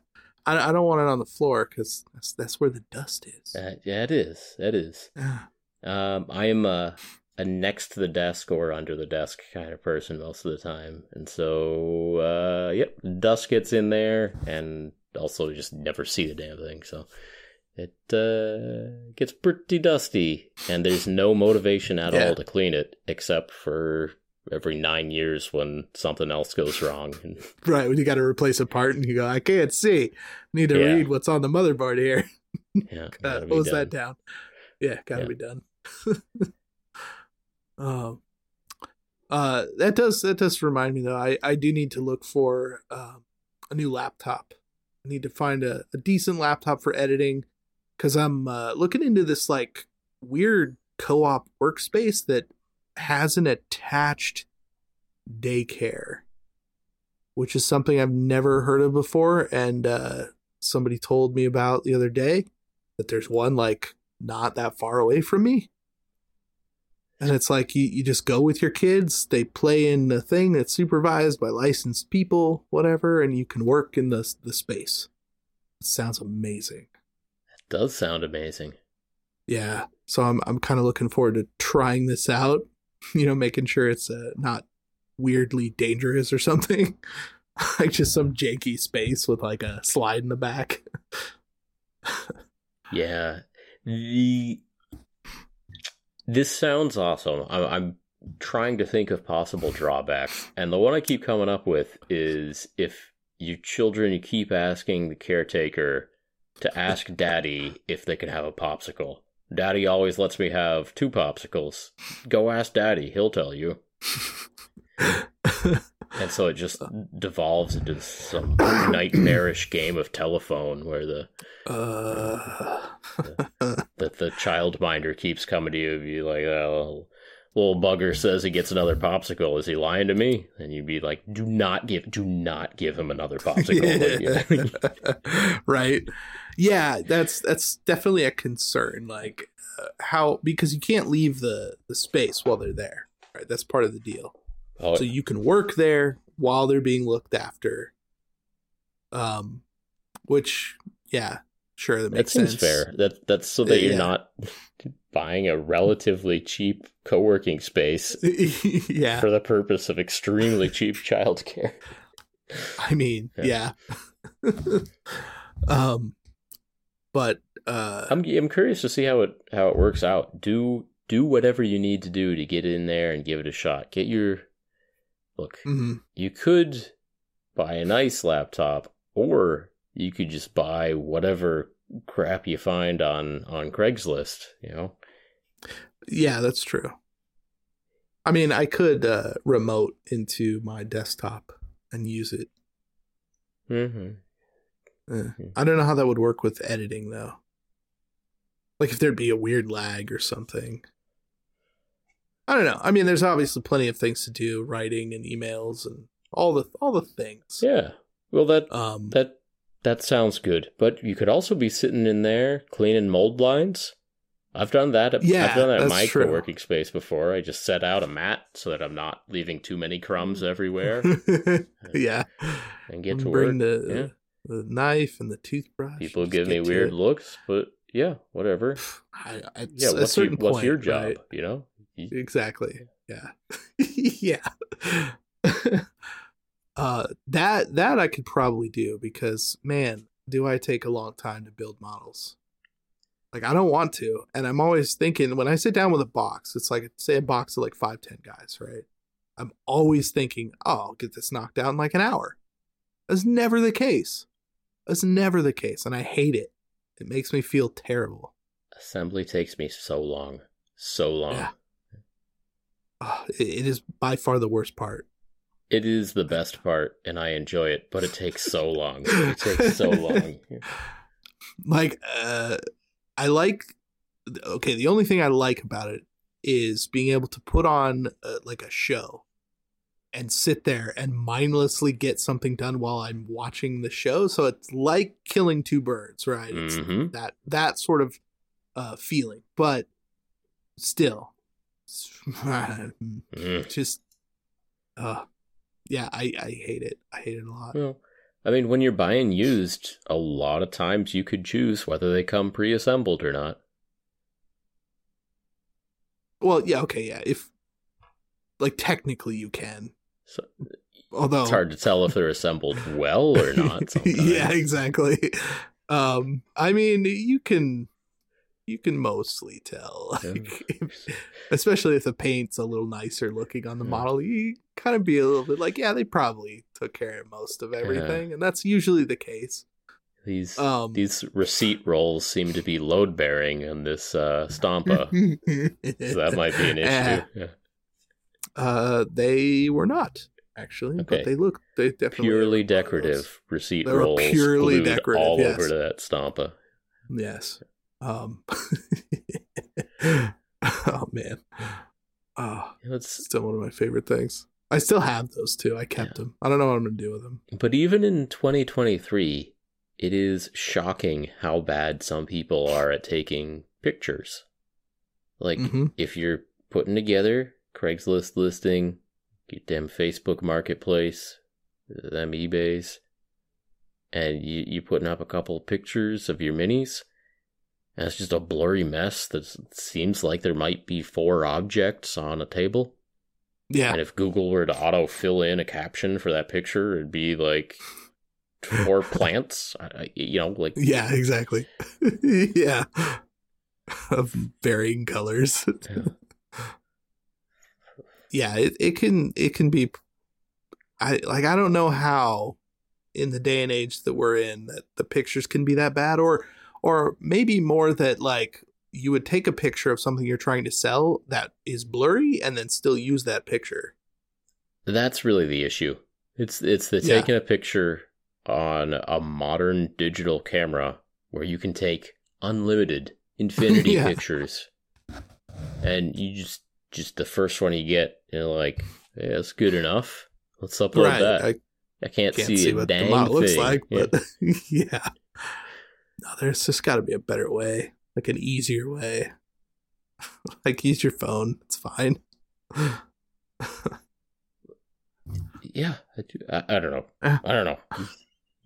I, I don't want it on the floor because that's, that's where the dust is. Uh, yeah, it is. It is. um, I am... Uh, a next to the desk or under the desk kind of person most of the time. And so, uh, yep, dust gets in there and also just never see the damn thing. So it uh, gets pretty dusty and there's no motivation at yeah. all to clean it except for every nine years when something else goes wrong. Right, when you got to replace a part and you go, I can't see. I need to yeah. read what's on the motherboard here. Yeah, uh, close that down. Yeah, gotta yeah. be done. Um, uh, that does that does remind me though. I, I do need to look for um a new laptop. I need to find a, a decent laptop for editing because I'm uh, looking into this like weird co-op workspace that has an attached daycare, which is something I've never heard of before. And uh, somebody told me about the other day that there's one like not that far away from me. And it's like, you, you just go with your kids, they play in the thing that's supervised by licensed people, whatever, and you can work in the the space. It sounds amazing. That does sound amazing. Yeah. So I'm I'm kind of looking forward to trying this out, you know, making sure it's uh, not weirdly dangerous or something. Like just some janky space with like a slide in the back. yeah. The... This sounds awesome. I'm, I'm trying to think of possible drawbacks. And the one I keep coming up with is if your children, you keep asking the caretaker to ask daddy if they can have a popsicle. Daddy always lets me have two popsicles. Go ask daddy. He'll tell you. And so it just devolves into some nightmarish game of telephone where the uh... the, the, the childminder keeps coming to you and be like, oh, little bugger says he gets another popsicle, is he lying to me? And you'd be like, do not give, do not give him another popsicle. Yeah. Right. Yeah. That's, that's definitely a concern. Like uh, how, because you can't leave the, the space while they're there. Right. That's part of the deal. Oh, so yeah. You can work there while they're being looked after. Um, which, yeah, sure. That makes sense. That seems fair. That that's so that you're yeah. not buying a relatively cheap co-working space yeah. for the purpose of extremely cheap childcare. I mean, yeah. yeah. um, but uh, I'm I'm curious to see how it how it works out. Do do whatever you need to do to get in there and give it a shot. Get your look. Mm-hmm. You could buy a nice laptop, or you could just buy whatever crap you find on, on Craigslist, you know? Yeah, that's true. I mean, I could uh, remote into my desktop and use it. Mm-hmm. Uh, I don't know how that would work with editing, though. Like, if there'd be a weird lag or something. I don't know. I mean, there's obviously plenty of things to do, writing and emails and all the all the things. Yeah. Well, that um, that that sounds good, but you could also be sitting in there cleaning mold lines. I've done that. At, yeah, I've done that at my co-working space before. I just set out a mat so that I'm not leaving too many crumbs everywhere. and, yeah, and get to Bring work. Bring the, yeah. the knife and the toothbrush. People give me weird looks, but yeah, whatever. I, I, yeah, what's your, point, what's your job? Right? You know exactly. Yeah, yeah. Uh, that, that I could probably do because, man, do I take a long time to build models? Like, I don't want to. And I'm always thinking when I sit down with a box, it's like, say a box of like five, ten guys, right? I'm always thinking, oh, I'll get this knocked out in like an hour. That's never the case. That's never the case. And I hate it. It makes me feel terrible. Assembly takes me so long. So long. Yeah. Oh, it, it is by far the worst part. It is the best part, and I enjoy it, but it takes so long. It takes so long. Like, uh, I like, okay, the only thing I like about it is being able to put on, uh, like, a show and sit there and mindlessly get something done while I'm watching the show. So it's like killing two birds, right? It's mm-hmm. that, that sort of uh, feeling. But still, mm. just, uh Yeah, I, I hate it. I hate it a lot. Well, I mean, when you're buying used, a lot of times you could choose whether they come pre-assembled or not. Well, yeah, okay, yeah. If, like, technically you can. So, although it's hard to tell if they're assembled well or not. Yeah, exactly. Um, I mean, you can, you can mostly tell. Like, yeah. Especially if the paint's a little nicer looking on the yeah. model, you kind of be a little bit like, yeah, they probably took care of most of everything, yeah. and that's usually the case. These um, these receipt rolls seem to be load bearing in this uh, Stompa, so that might be an issue. Uh, yeah. uh, they were not actually, okay. but they look they definitely purely decorative receipt they rolls, purely decorative all yes. over to that Stompa. Yes. Um, oh man, oh, it's still one of my favorite things. I still have those two. I kept yeah. them. I don't know what I'm gonna do with them. But even in twenty twenty-three, it is shocking how bad some people are at taking pictures. Like mm-hmm. if you're putting together Craigslist listing, get them Facebook Marketplace, them eBays, and you you putting up a couple of pictures of your minis. And it's just a blurry mess that seems like there might be four objects on a table. Yeah. And if Google were to auto-fill in a caption for that picture, it'd be like four plants. I, you know, like... Yeah, exactly. yeah. Of varying colors. yeah, yeah it, it can it can be... I Like, I don't know how, in the day and age that we're in, that the pictures can be that bad, or... Or maybe more that, like, you would take a picture of something you're trying to sell that is blurry and then still use that picture. That's really the issue. It's it's the yeah. taking a picture on a modern digital camera where you can take unlimited infinity yeah. pictures. And you just just the first one you get, you're like, yeah, that's good enough. Let's upload right. that. I, I can't, can't see, see what a dang the lot thing. Looks like, yeah. but yeah. No, there's just got to be a better way, like an easier way. Like, use your phone. It's fine. Yeah, I, do. I, I don't know. I don't know.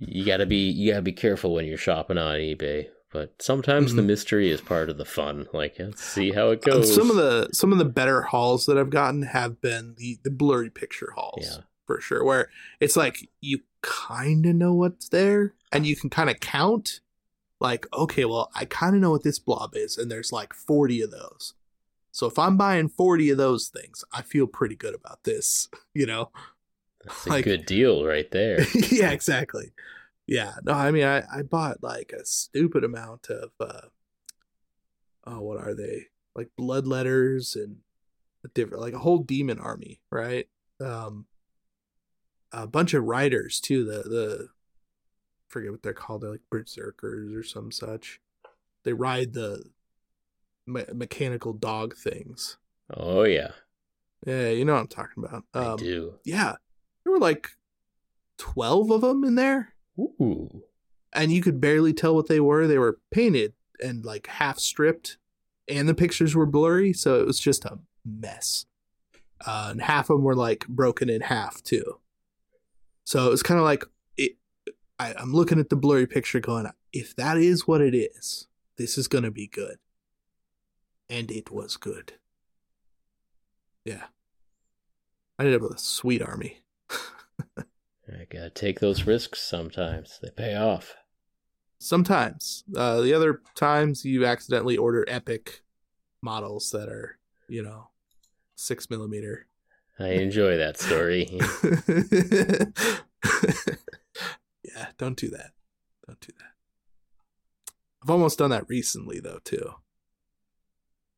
You gotta be you gotta be careful when you're shopping on eBay, but sometimes mm-hmm. the mystery is part of the fun. Like, let's see how it goes. Um, some of the some of the better hauls that I've gotten have been the, the blurry picture hauls yeah. for sure, where it's like you kind of know what's there and you can kind of count. Like, okay, well, I kind of know what this blob is, and there's like forty of those. So if I'm buying forty of those things, I feel pretty good about this, you know? That's a like, good deal right there. Yeah, exactly. Yeah. No, I mean, I, I bought like a stupid amount of, uh, oh, what are they? Like blood letters and a different, like a whole demon army, right? Um, a bunch of riders, too. The, the, forget what they're called. They're like berserkers or some such. They ride the me- mechanical dog things. Oh yeah, yeah. You know what I'm talking about. Um, I do. Yeah, there were like twelve of them in there. Ooh. And you could barely tell what they were. They were painted and like half stripped, and the pictures were blurry, so it was just a mess. Uh, and half of them were like broken in half too. So it was kind of like. I, I'm looking at the blurry picture going, if that is what it is, this is going to be good. And it was good. Yeah. I ended up with a sweet army. I got to take those risks sometimes. They pay off. Sometimes. Uh, the other times you accidentally order epic models that are, you know, six millimeter. I enjoy that story. Yeah, don't do that. Don't do that. I've almost done that recently, though, too.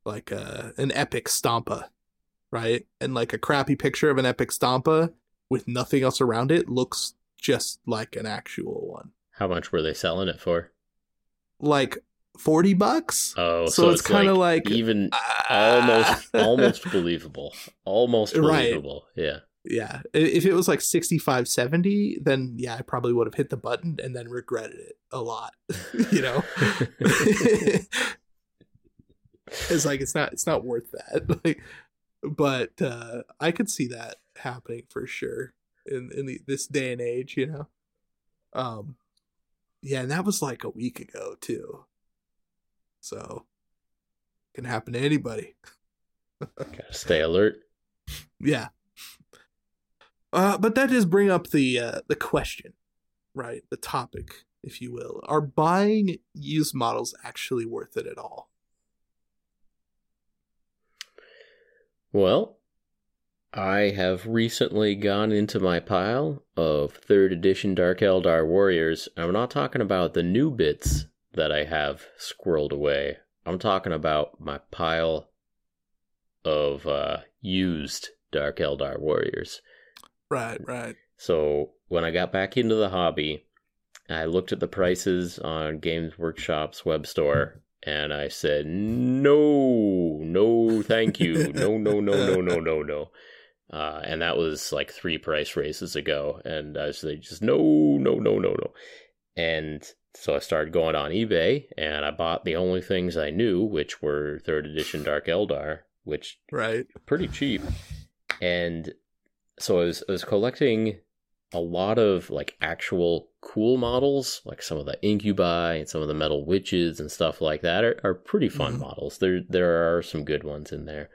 Like uh, an epic Stompa, right? And like a crappy picture of an epic Stompa with nothing else around it looks just like an actual one. How much were they selling it for? Like forty bucks? Oh, so, so it's, it's kind of like, like... Even uh, almost, almost believable. Almost believable, right. Yeah. Yeah, if it was like sixty-five, seventy, then yeah, I probably would have hit the button and then regretted it a lot, you know? It's like, it's not, it's not worth that. Like, but uh, I could see that happening for sure in, in the, this day and age, you know? Um, yeah, and that was like a week ago too. So it can happen to anybody. Gotta stay alert. Yeah. Uh, but that does bring up the uh, the question, right? The topic, if you will. Are buying used models actually worth it at all? Well, I have recently gone into my pile of third edition Dark Eldar Warriors. I'm not talking about the new bits that I have squirreled away. I'm talking about my pile of uh, used Dark Eldar Warriors. Right, right. So when I got back into the hobby, I looked at the prices on Games Workshop's web store, and I said, no, no, thank you. No, no, no, no, no, no, no. Uh, and that was like three price raises ago. And I was like, just no, no, no, no, no. And so I started going on eBay, and I bought the only things I knew, which were third edition Dark Eldar, which right, pretty cheap. And... So I was, I was collecting a lot of, like, actual cool models, like some of the Incubi and some of the Metal Witches and stuff like that are, are pretty fun mm-hmm. models. There there are some good ones in there.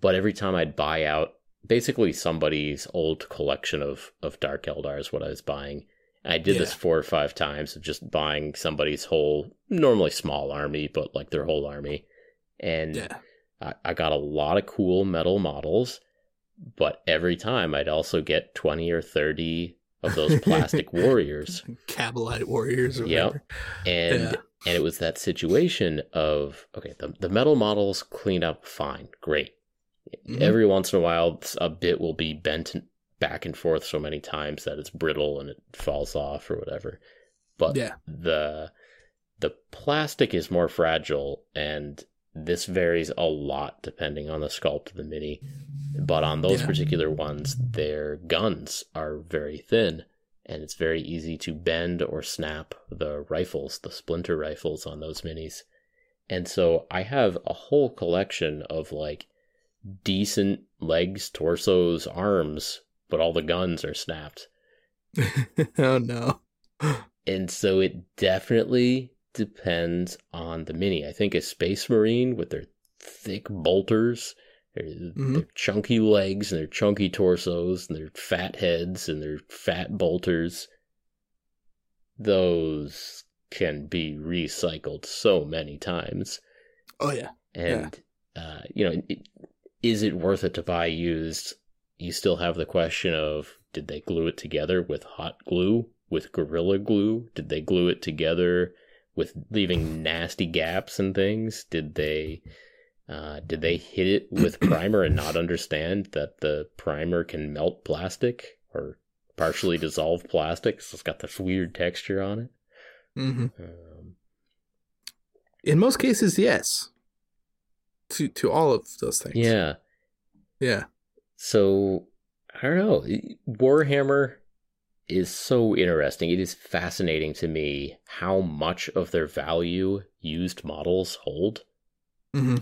But every time I'd buy out basically somebody's old collection of, of Dark Eldar is what I was buying. And I did yeah. this four or five times of just buying somebody's whole, normally small army, but, like, their whole army. And yeah. I, I got a lot of cool metal models. But every time I'd also get twenty or thirty of those plastic warriors. Kabalite warriors. Or yep. And, yeah. And it was that situation of, okay, the, the metal models clean up fine. Great. Mm-hmm. Every once in a while, a bit will be bent back and forth so many times that it's brittle and it falls off or whatever. But yeah. the the plastic is more fragile and This varies a lot depending on the sculpt of the mini, but on those yeah. particular ones, their guns are very thin, and it's very easy to bend or snap the rifles, the splinter rifles on those minis. And so I have a whole collection of like decent legs, torsos, arms, but all the guns are snapped. Oh no. And so it definitely depends on the mini. I think a Space Marine with their thick bolters, their, mm-hmm. their chunky legs and their chunky torsos and their fat heads and their fat bolters, those can be recycled so many times. Oh yeah. And yeah. Uh, you know, it, is it worth it to buy used? You still have the question of, did they glue it together with hot glue, with Gorilla Glue? Did they glue it together with leaving nasty gaps and things? Did they uh, did they hit it with primer and not understand that the primer can melt plastic or partially dissolve plastic, so it's got this weird texture on it? Mm-hmm. Um, In most cases, yes. To to all of those things. Yeah. Yeah. So, I don't know. Warhammer is so interesting. It is fascinating to me how much of their value used models hold. Mm-hmm.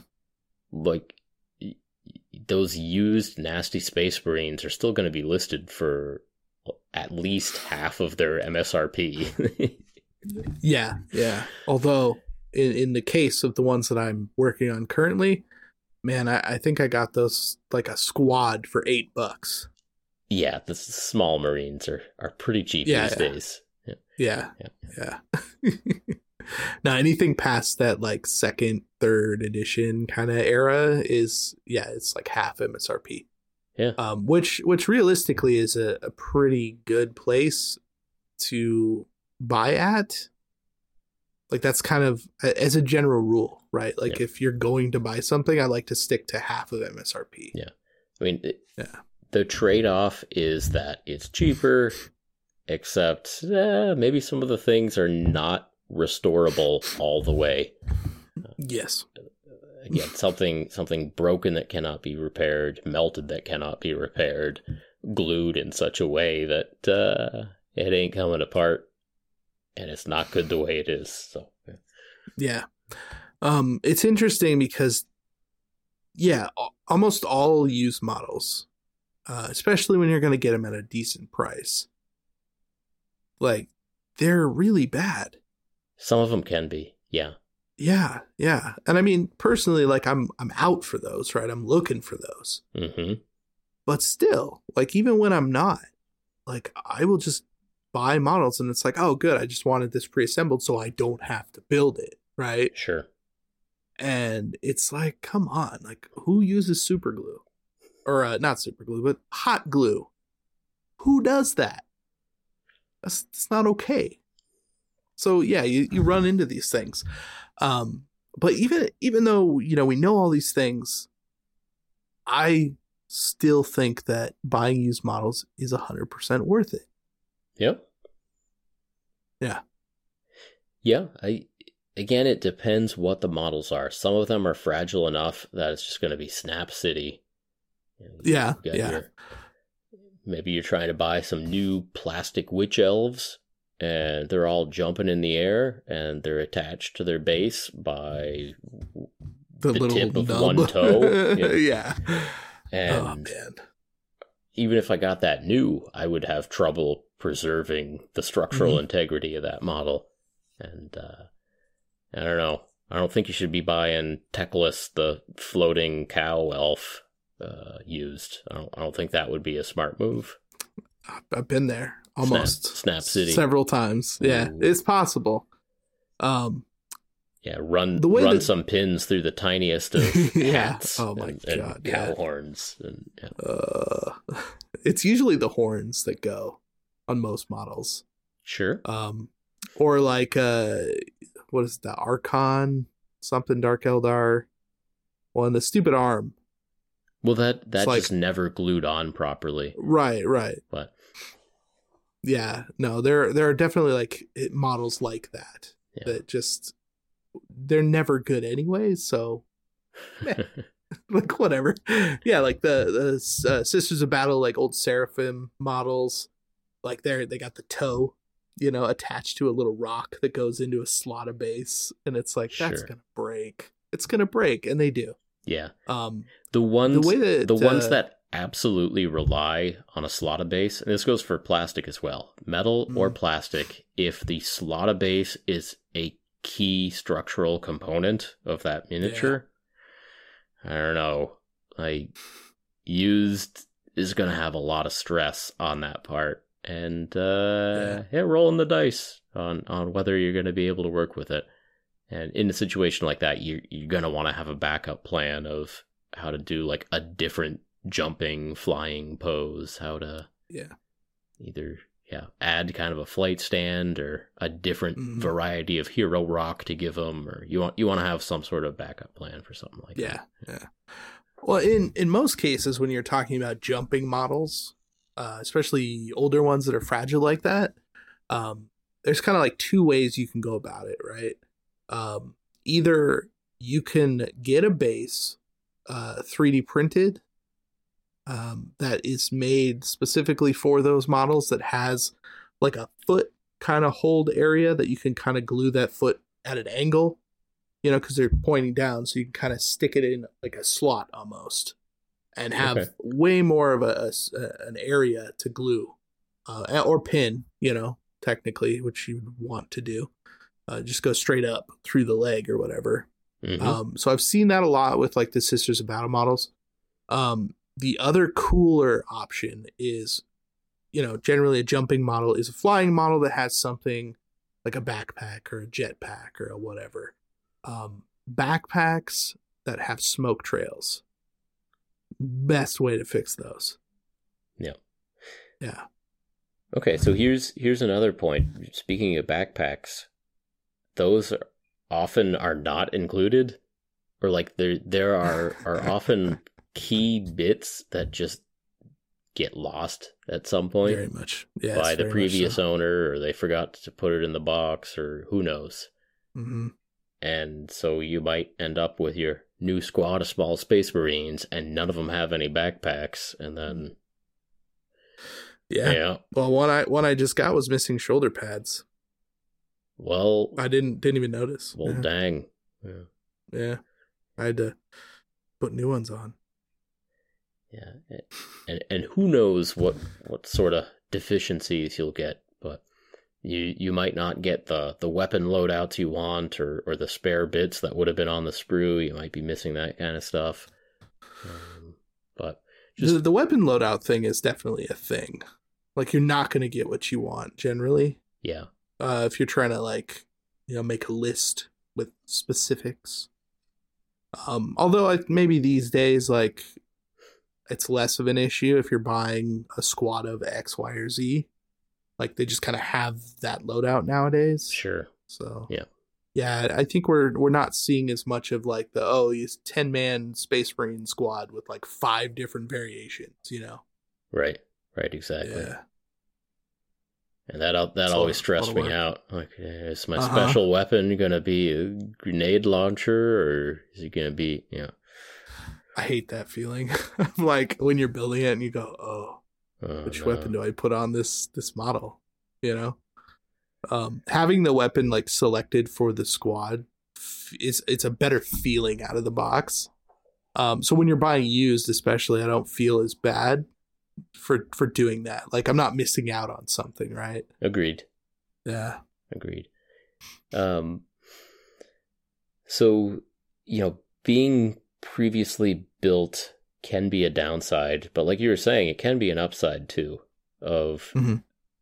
Like, those used nasty Space Marines are still going to be listed for at least half of their M S R P. Yeah, yeah. Although, in, in the case of the ones that I'm working on currently... Man, I, I think I got those like a squad for eight bucks. Yeah, the small Marines are, are pretty cheap yeah, these yeah. days. Yeah, yeah, yeah. yeah. Now, anything past that like second, third edition kind of era is, yeah, it's like half M S R P. Yeah. Um, which which realistically is a, a pretty good place to buy at. Like that's kind of as a general rule, right? Like yeah. if you're going to buy something, I like to stick to half of M S R P. Yeah. I mean, it, yeah. the trade-off is that it's cheaper, except eh, maybe some of the things are not restorable all the way. Yes. Uh, again, something, something broken that cannot be repaired, melted that cannot be repaired, glued in such a way that uh, it ain't coming apart. And it's not good the way it is. So, yeah, um, it's interesting because, yeah, almost all used models, uh, especially when you're going to get them at a decent price, like they're really bad. Some of them can be, yeah, yeah, yeah. And I mean, personally, like I'm, I'm out for those, right? I'm looking for those. Mm-hmm. But still, like even when I'm not, like I will just. Buy models and it's like, oh good, I just wanted this pre-assembled so I don't have to build it, right? Sure. And it's like, come on, like who uses super glue or uh, not super glue but hot glue? Who does that? That's, that's not okay. So yeah, you, you run into these things, um but even even though, you know, we know all these things, I still think that buying used models is one hundred percent worth it. Yep. Yeah. Yeah. I again, it depends what the models are. Some of them are fragile enough that it's just going to be Snap City. You know, yeah. Yeah. Your, maybe you're trying to buy some new plastic Witch Elves, and they're all jumping in the air, and they're attached to their base by the, the little tip of nub. One toe. You know. Yeah. And oh man. Even if I got that new, I would have trouble preserving the structural mm-hmm. integrity of that model. And uh, I don't know. I don't think you should be buying Teclis, the floating cow elf, uh, used. I don't, I don't think that would be a smart move. I've been there almost. Snap, Snap City. Several times. Yeah, ooh. It's possible. Um, yeah, run run that... some pins through the tiniest of yeah. hats oh my and, God, and cow yeah. horns. And, yeah. uh, it's usually the horns that go on most models. Sure. Um, or like, uh, what is it, the Archon, something, Dark Eldar, well, and the stupid arm. Well, that, that it's just like, never glued on properly. Right, right. But yeah, no, there, there are definitely like models like that yeah. that just... they're never good anyway, so meh. Like, whatever. Yeah, like the, the uh, Sisters of Battle, like old Seraphim models, like they're, they got the toe, you know, attached to a little rock that goes into a slot of base, and it's like, that's sure. gonna break. It's gonna break, and they do. Yeah. Um, the ones, the, way that, the uh, ones that absolutely rely on a slot base, and this goes for plastic as well, metal mm. or plastic. If the slot base is a key structural component of that miniature, yeah. I don't know. I used is going to have a lot of stress on that part, and uh, yeah. yeah, rolling the dice on on whether you're going to be able to work with it. And in a situation like that, you're, you're going to want to have a backup plan of how to do like a different jumping, flying pose, how to yeah, either yeah add kind of a flight stand or a different mm. variety of hero rock to give them, or you want you want to have some sort of backup plan for something like yeah, that. Yeah, yeah. Well, in, in most cases, when you're talking about jumping models, uh, especially older ones that are fragile like that, um, there's kind of like two ways you can go about it, right? Um, either you can get a base uh, three D printed um, that is made specifically for those models that has like a foot kind of hold area that you can kind of glue that foot at an angle, you know, because they're pointing down, so you can kind of stick it in like a slot almost and have okay. way more of a, a an area to glue uh, or pin, you know, technically, which you want to do. Uh, just go straight up through the leg or whatever. Mm-hmm. Um, so I've seen that a lot with like the Sisters of Battle models. Um, the other cooler option is, you know, generally a jumping model is a flying model that has something like a backpack or a jetpack or a whatever. Um, backpacks that have smoke trails. Best way to fix those. Yeah. Yeah. Okay, so here's here's another point. Speaking of backpacks, those are often are not included, or like there there are, are often key bits that just get lost at some point very much. Yeah, by the previous so. owner, or they forgot to put it in the box, or who knows. Mm-hmm. And so you might end up with your new squad of small space marines and none of them have any backpacks. And then, yeah, yeah. Well, one I, one I just got was missing shoulder pads. Well, I didn't didn't even notice. Well, yeah. dang. Yeah. yeah. I had to put new ones on. Yeah. And and who knows what, what sort of deficiencies you'll get, but you you might not get the, the weapon loadouts you want, or, or the spare bits that would have been on the sprue. You might be missing that kind of stuff. Um, but just... the, the weapon loadout thing is definitely a thing. Like, you're not going to get what you want generally. Yeah. Uh, if you're trying to, like, you know, make a list with specifics. Um, although I, maybe these days, like, it's less of an issue if you're buying a squad of X, Y, or Z. Like, they just kind of have that loadout nowadays. Sure. So, yeah. Yeah, I think we're we're not seeing as much of, like, the, oh, it's ten-man Space Marine squad with, like, five different variations, you know? Right. Right, exactly. Yeah. And that that it's always stressed me out. Like, is my uh-huh. special weapon going to be a grenade launcher, or is it going to be, you know? I hate that feeling. I'm like, when you're building it and you go, oh, oh which no. weapon do I put on this, this model? You know? Um, having the weapon, like, selected for the squad, is it's a better feeling out of the box. Um, so when you're buying used, especially, I don't feel as bad for for doing that. Like, I'm not missing out on something, right? Agreed. Yeah. Agreed. Um, so, you know, being previously built can be a downside, but like you were saying, it can be an upside too, of mm-hmm.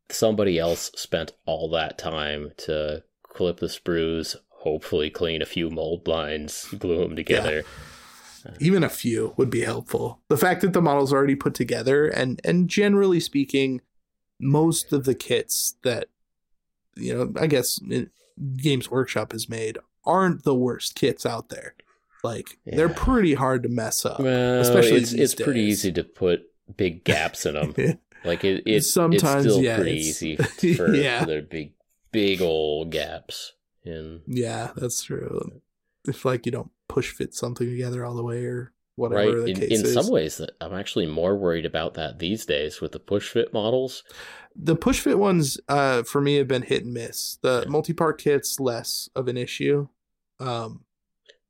somebody else spent all that time to clip the sprues, hopefully clean a few mold lines, glue them together. Yeah. Even a few would be helpful. The fact that the model's already put together, and, and generally speaking, most of the kits that, you know, I guess it, Games Workshop has made aren't the worst kits out there. Like, yeah. they're pretty hard to mess up. Well, especially it's, these it's days. Pretty easy to put big gaps in them. yeah. Like, it, it, Sometimes, it's still yeah, pretty it's, easy for, yeah. for their big, big old gaps. In... Yeah, that's true. If, like, you don't push fit something together all the way or whatever right. the in, case in is. In some ways, I'm actually more worried about that these days with the push fit models. The push fit ones, uh, for me, have been hit and miss. The yeah. multi-part kit's less of an issue. Um,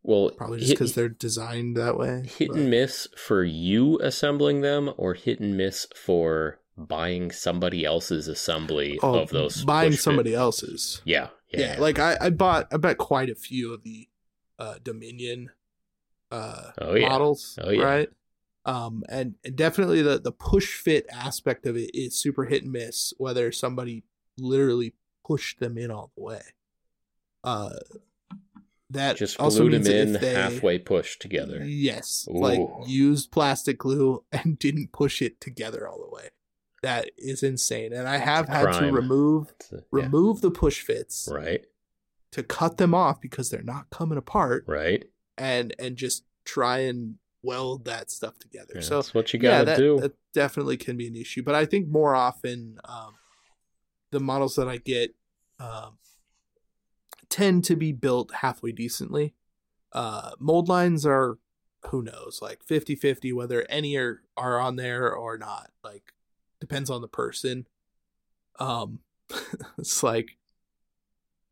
well, probably just because they're designed that way. Hit but. and miss for you assembling them, or hit and miss for buying somebody else's assembly oh, of those. Buying somebody fit. else's. Yeah. Yeah, yeah, like I, I bought, I bought quite a few of the uh, Dominion uh, oh, yeah. models, oh, yeah. right? Um, and, and definitely the, the push fit aspect of it is super hit and miss, whether somebody literally pushed them in all the way. Uh, that just also glued means them in if they, halfway pushed together. Yes, Ooh. like used plastic glue and didn't push it together all the way. That is insane. And I have had crime. to remove a, yeah. remove the push fits right. to cut them off because they're not coming apart. Right. And and just try and weld that stuff together. Yeah, so that's what you gotta yeah, that, do. That definitely can be an issue. But I think more often um, the models that I get um, tend to be built halfway decently. Uh, mold lines are, who knows, like fifty-fifty whether any are, are on there or not. Like, depends on the person. Um, it's like,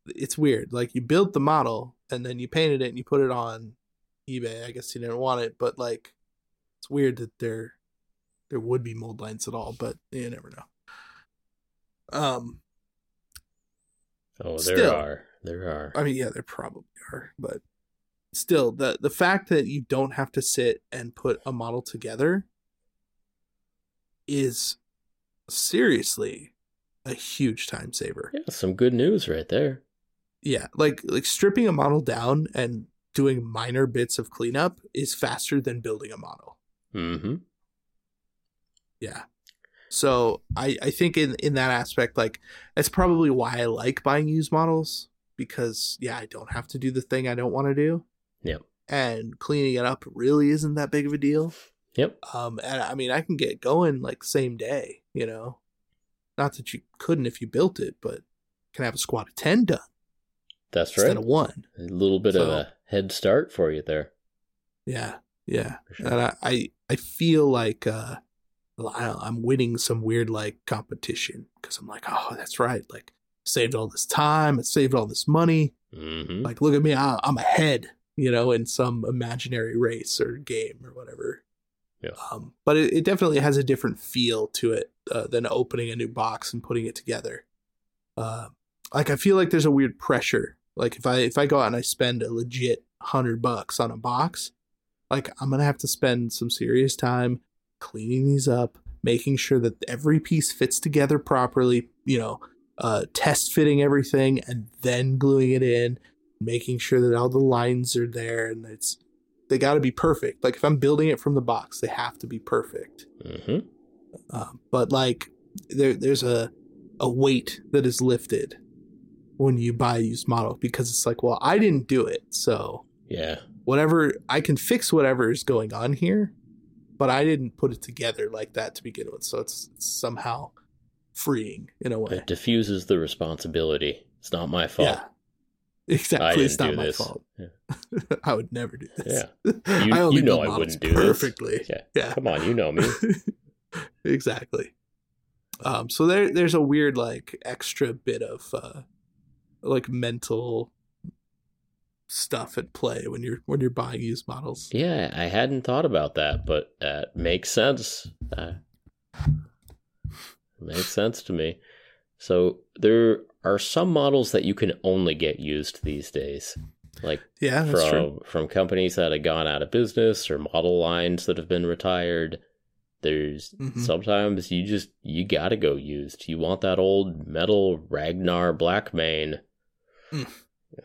it's weird. Like, you built the model and then you painted it and you put it on eBay. I guess you didn't want it, but like, it's weird that there, there would be mold lines at all, but you never know. Um, oh, there still, are, there are, I mean, yeah, there probably are, but still the, the fact that you don't have to sit and put a model together is seriously a huge time saver. Yeah, some good news right there. Yeah, like like stripping a model down and doing minor bits of cleanup is faster than building a model. Mm-hmm. Yeah. So I, I think in, in that aspect, like, that's probably why I like buying used models, because, yeah, I don't have to do the thing I don't want to do. Yep. And cleaning it up really isn't that big of a deal. Yep. Um, and I mean, I can get going like same day, you know, not that you couldn't if you built it, but can have a squad of ten done. That's right. Instead of one. A little bit so, of a head start for you there. Yeah. Yeah. Sure. And I, I, I feel like, uh, I'm winning some weird like competition because I'm like, oh, that's right. Like, saved all this time. I saved all this money. Mm-hmm. Like, look at me. I, I'm ahead, you know, in some imaginary race or game or whatever. Yeah. Um, but it, it definitely has a different feel to it uh, than opening a new box and putting it together. Uh, like, I feel like there's a weird pressure. Like, if I if I go out and I spend a legit hundred bucks on a box, like, I'm going to have to spend some serious time cleaning these up, making sure that every piece fits together properly, you know, uh, test fitting everything and then gluing it in, making sure that all the lines are there and it's, they got to be perfect. Like, if I'm building it from the box, they have to be perfect. Mm-hmm. Uh, but like there, there's a, a weight that is lifted when you buy a used model because it's like, well, I didn't do it. So yeah, whatever, I can fix whatever is going on here, but I didn't put it together like that to begin with. So it's, it's somehow freeing in a way. It diffuses the responsibility. It's not my fault. Yeah. Exactly, it's not my this. fault. Yeah. I would never do this. Yeah, you, I only you know I wouldn't do perfectly. This. Yeah. yeah, come on, you know me. Exactly. Um, so there, there's a weird like extra bit of uh, like mental stuff at play when you're when you're buying used models. Yeah, I hadn't thought about that, but that uh, makes sense. Uh, makes sense to me. So there are some models that you can only get used these days, like yeah, that's from true. from companies that have gone out of business or model lines that have been retired. There's mm-hmm. sometimes you just you gotta go used. You want that old metal Ragnar Blackmane. Mm.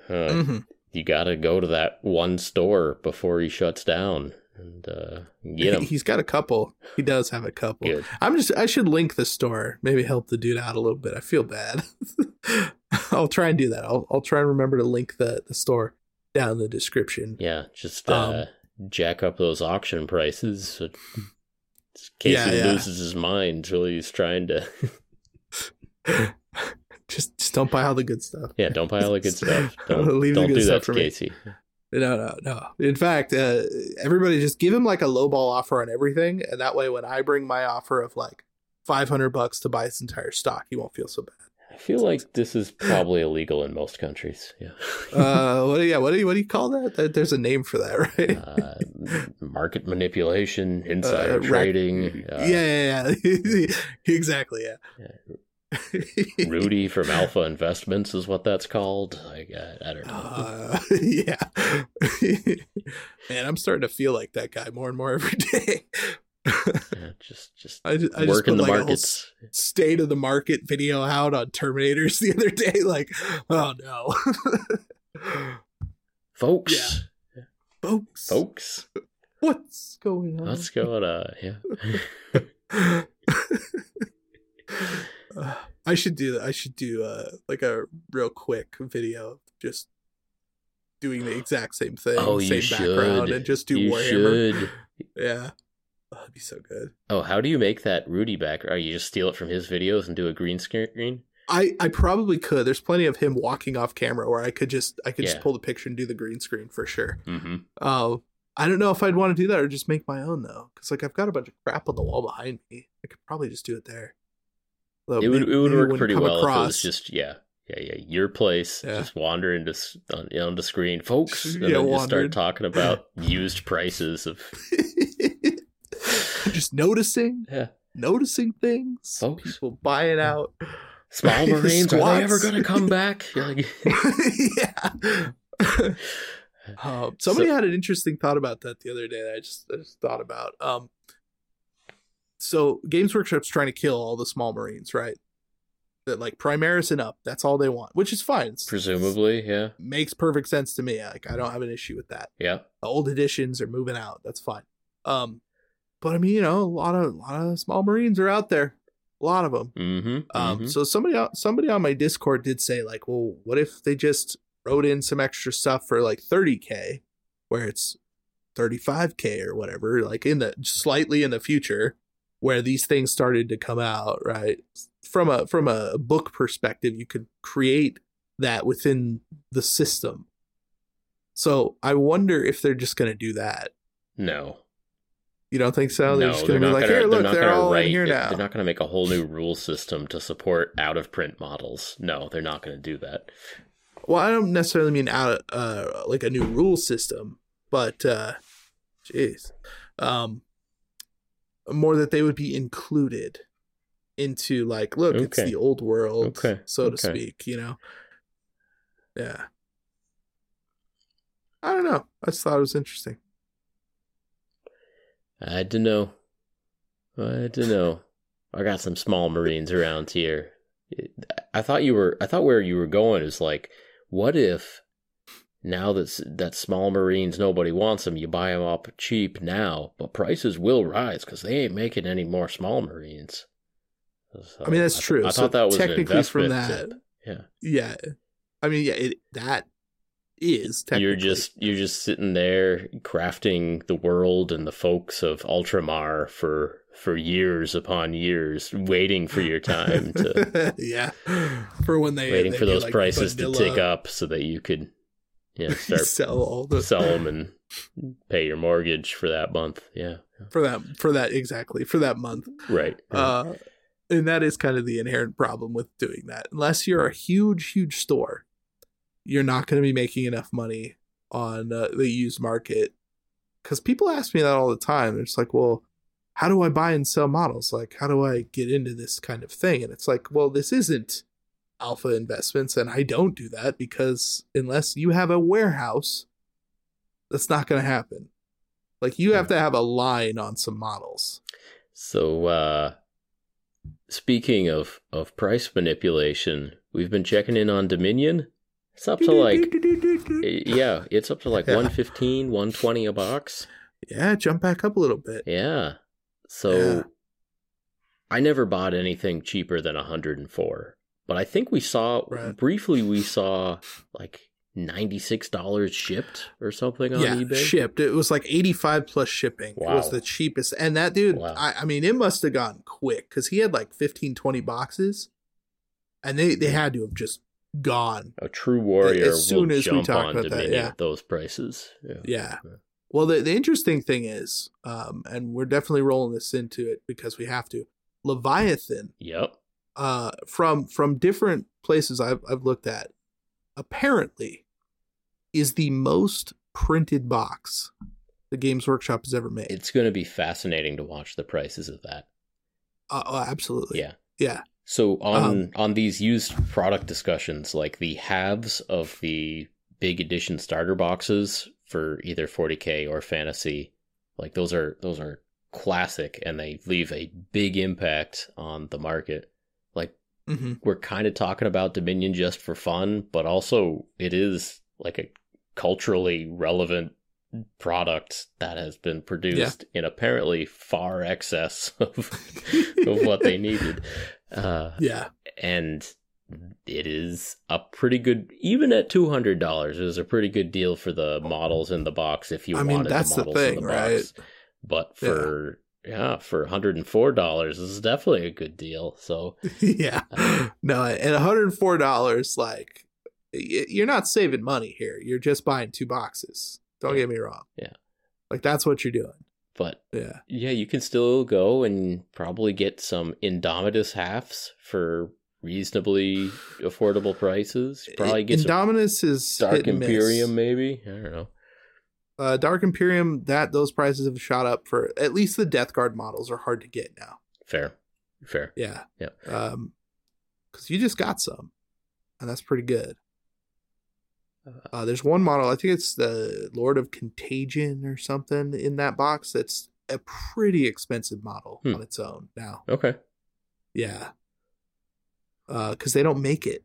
Uh, mm-hmm. You gotta go to that one store before he shuts down. And uh, get him. He's got a couple. He does have a couple. Good. I'm just. I should link the store. Maybe help the dude out a little bit. I feel bad. I'll try and do that. I'll. I'll try and remember to link the, the store down in the description. Yeah, just uh, um, jack up those auction prices. In case yeah, he yeah. loses his mind while he's trying to. just, just don't buy all the good stuff. Yeah, don't buy all the good stuff. Don't, Leave don't the good do stuff that, for Casey. Me. No, no, no. In fact, uh, everybody just give him like a lowball offer on everything. And that way, when I bring my offer of like five hundred bucks to buy his entire stock, he won't feel so bad. I feel like this is probably illegal in most countries. Yeah. uh, what do you, yeah, what do you, what do you call that? There's a name for that, right? uh, market manipulation, insider uh, trading. Ra- uh, yeah, yeah, yeah. Exactly, yeah. yeah. Rudy from Alpha Investments is what that's called. Like, I, I don't know. Uh, yeah. Man, I'm starting to feel like that guy more and more every day. yeah, just just I just, work I just put in the like markets. A whole state of the market video out on Terminators the other day. Like, oh no, folks, yeah. folks, folks, what's going on? What's going on? Yeah, uh, I should do that. I should do uh, like a real quick video, just doing the exact same thing, oh, same you background, should. And just do you Warhammer. Should. Yeah. Oh, that'd be so good. Oh, how do you make that Rudy back? Or you just steal it from his videos and do a green screen? I, I probably could. There's plenty of him walking off camera where I could just I could yeah. just pull the picture and do the green screen for sure. Mm-hmm. Uh, I don't know if I'd want to do that or just make my own though, because like I've got a bunch of crap on the wall behind me. I could probably just do it there. Although it would maybe, it would work pretty well across. If it was just yeah yeah yeah your place yeah. Just wander into on, on the screen, folks, and yeah, then just start talking about used prices of. Just noticing, yeah. noticing things, folks. People buying out. Small Marines, are they ever going to come back? Like... yeah. um, somebody so, had an interesting thought about that the other day that I just, I just thought about. Um, so Games Workshop's trying to kill all the Small Marines, right? That like Primaris and up, that's all they want, which is fine. It's, Presumably, it's, yeah. Makes perfect sense to me. Like I don't have an issue with that. Yeah. The old editions are moving out. That's fine. Um. But I mean, you know, a lot of a lot of small Marines are out there, a lot of them. Mm-hmm, um, mm-hmm. So somebody somebody on my Discord did say, like, well, what if they just wrote in some extra stuff for like thirty K, where it's thirty-five K or whatever, like in the slightly in the future, where these things started to come out, right? From a from a book perspective, you could create that within the system. So I wonder if they're just going to do that. No. You don't think so? They're no, just going to be like, gonna, here, look, they're, they're all write, in here now. They're not going to make a whole new rule system to support out-of-print models. No, they're not going to do that. Well, I don't necessarily mean out uh, like a new rule system, but, uh, geez, um, more that they would be included into, like, look, okay. It's the old world, okay. so okay. to speak, you know? Yeah. I don't know. I just thought it was interesting. I don't know. I don't know. I got some small Marines around here. I thought you were. I thought where you were going is like, what if now that that small Marines nobody wants them, you buy them up cheap now, but prices will rise because they ain't making any more small Marines. So I mean that's I th- true. I so thought that was technically an from that. To, yeah. Yeah. I mean, yeah. It, that. Is you're just you're just sitting there crafting the world and the folks of Ultramar for for years upon years, waiting for your time to yeah for when they waiting they for those like prices vanilla. To tick up so that you could yeah start sell all the sell them and pay your mortgage for that month yeah for that for that exactly for that month right, right. Uh, and that is kind of the inherent problem with doing that unless you're a huge huge store. You're not going to be making enough money on uh, the used market because people ask me that all the time. They're just like, well, how do I buy and sell models? Like, how do I get into this kind of thing? And it's like, well, this isn't Alpha Investments. And I don't do that because unless you have a warehouse, that's not going to happen. Like you yeah. have to have a line on some models. So, uh, speaking of, of price manipulation, we've been checking in on Dominion. It's up to like, yeah, it's up to like yeah. one fifteen, one twenty a box. Yeah, jump back up a little bit. Yeah. So yeah. I never bought anything cheaper than one hundred four, but I think we saw, right. briefly, we saw like ninety-six dollars shipped or something on yeah, eBay. Yeah, shipped. It was like eighty-five plus shipping. Wow. It was the cheapest. And that dude, wow. I, I mean, it must have gone quick because he had like fifteen, twenty boxes and they, they had to have just gone. A true warrior as soon will as jump we talk on about Dominion that, yeah. at those prices. Yeah. yeah. Well, the, the interesting thing is, um, and we're definitely rolling this into it because we have to, Leviathan. Yep. Uh, from from different places I've I've looked at, apparently, is the most printed box the Games Workshop has ever made. It's going to be fascinating to watch the prices of that. Uh, oh, absolutely. Yeah. Yeah. So on um, on these used product discussions, like the halves of the big edition starter boxes for either forty K or fantasy, like those are those are classic, and they leave a big impact on the market. Like mm-hmm. we're kind of talking about Dominion just for fun, but also it is like a culturally relevant product that has been produced yeah. in apparently far excess of, of what they needed. Uh, yeah. And it is a pretty good, even at two hundred dollars, it was a pretty good deal for the models in the box if you I wanted mean, that's the models the thing, in the box. Right? But for, yeah. yeah, for one hundred four dollars, this is definitely a good deal. So, yeah. Uh, no, and one hundred four dollars, like, you're not saving money here. You're just buying two boxes. Don't yeah. get me wrong. Yeah. Like, that's what you're doing. But yeah. yeah, you can still go and probably get some Indomitus halves for reasonably affordable prices. Probably get Indomitus some is Dark Imperium, maybe. I don't know. Uh, Dark Imperium, that those prices have shot up for at least the Death Guard models are hard to get now. Fair. Fair. Yeah. Yeah. Um, because you just got some, and that's pretty good. Uh, there's one model, I think it's the Lord of Contagion or something in that box. That's a pretty expensive model hmm. on its own now. Okay. Yeah. Because uh, they don't make it.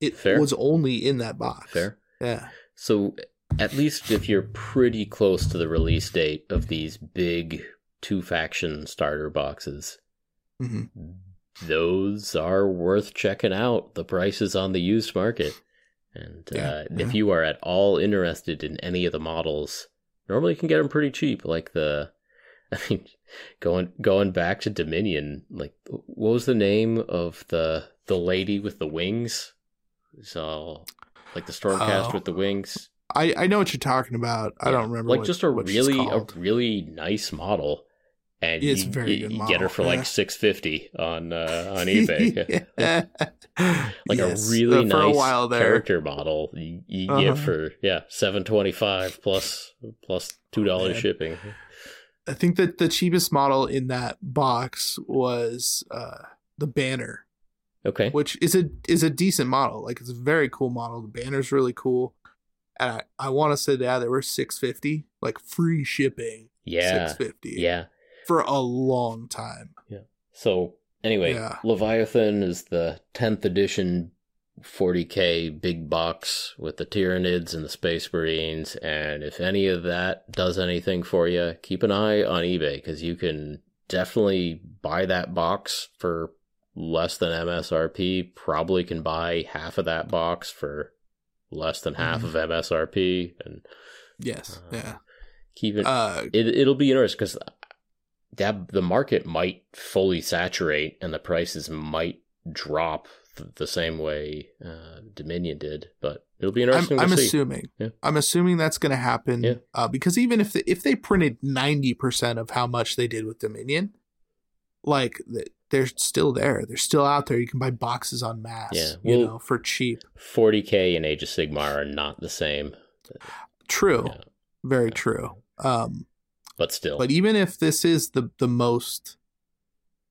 It Fair. Was only in that box. Fair. Yeah. So at least if you're pretty close to the release date of these big two-faction starter boxes, mm-hmm. those are worth checking out, the prices on the used market. And yeah, uh, yeah. if you are at all interested in any of the models, normally you can get them pretty cheap. Like the, I mean, going going back to Dominion, like what was the name of the the lady with the wings? So like the Stormcast oh, with the wings. I, I know what you're talking about. I yeah. don't remember. Like what, just a really a really nice model, and it's you, very you, good you model. Get her for yeah. like six fifty on uh, on eBay. yeah. Like yes, a really nice a character model you, you uh-huh. give for yeah seven twenty-five plus plus two dollars oh, shipping. I think that the cheapest model in that box was uh, the Banner. Okay, which is a is a decent model. Like it's a very cool model. The Banner's really cool, and I, I want to say that they were six fifty, like free shipping. Yeah, six fifty. Yeah, for a long time. Yeah. So. Anyway, yeah. Leviathan is the tenth edition forty K big box with the Tyranids and the Space Marines, and if any of that does anything for you, keep an eye on eBay, because you can definitely buy that box for less than M S R P, probably can buy half of that box for less than half mm-hmm. of M S R P. And yes, uh, yeah. Keep it, uh, it, it'll be interesting, because that the market might fully saturate and the prices might drop th- the same way uh, Dominion did, but it'll be interesting. I'm, to I'm see. assuming. Yeah. I'm assuming that's going to happen yeah. uh, because even if the, if they printed ninety percent of how much they did with Dominion, like they're still there. They're still out there. You can buy boxes en masse, yeah. well, you know, for cheap. forty K and Age of Sigmar are not the same. True. Yeah. Very yeah. true. Um, But still. But even if this is the, the most,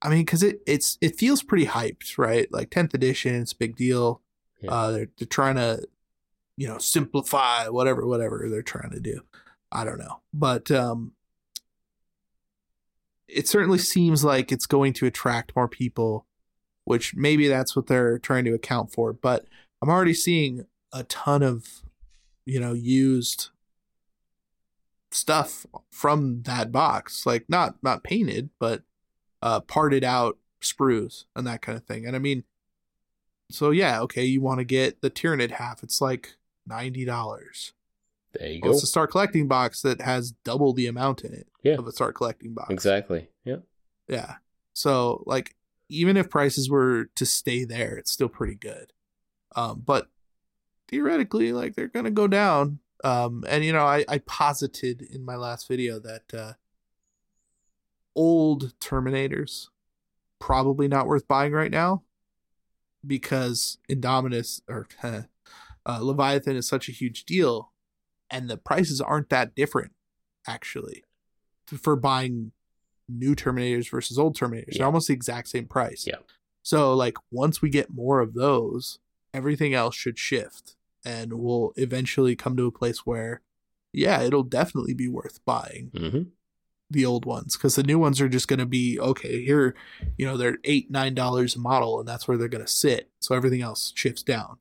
I mean, because it, it's, it feels pretty hyped, right? Like tenth edition, it's a big deal. Yeah. Uh, they're, they're trying to, you know, simplify whatever, whatever they're trying to do. I don't know. But um, it certainly seems like it's going to attract more people, which maybe that's what they're trying to account for. But I'm already seeing a ton of, you know, used stuff from that box, like not not painted but uh parted out sprues and that kind of thing. And I mean, so yeah, okay, you want to get the Tyranid half, it's like ninety dollars. There you well, go it's a Start Collecting box that has double the amount in it yeah. of a Start Collecting box. Exactly. Yeah. Yeah. So like even if prices were to stay there, it's still pretty good. Um, but theoretically, like, they're going to go down. Um, and, you know, I, I posited in my last video that uh, old Terminators probably not worth buying right now because Indomitus or uh, Leviathan is such a huge deal and the prices aren't that different, actually, for buying new Terminators versus old Terminators. Yeah. They're almost the exact same price. Yeah. So, like, once we get more of those, everything else should shift and we'll eventually come to a place where, yeah, it'll definitely be worth buying mm-hmm. the old ones, because the new ones are just going to be, okay, here, you know, they're eight, nine dollars a model, and that's where they're going to sit. So everything else shifts down.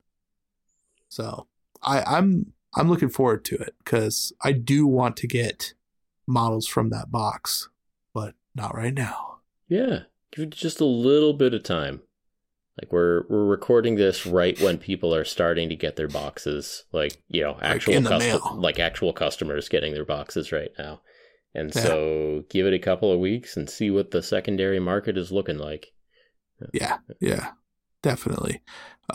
So I, I'm I'm looking forward to it because I do want to get models from that box, but not right now. Yeah, give it just a little bit of time. Like, we're we're recording this right when people are starting to get their boxes, like, you know, actual like, custom, like actual customers getting their boxes right now. And yeah. so give it a couple of weeks and see what the secondary market is looking like. Yeah, yeah, definitely.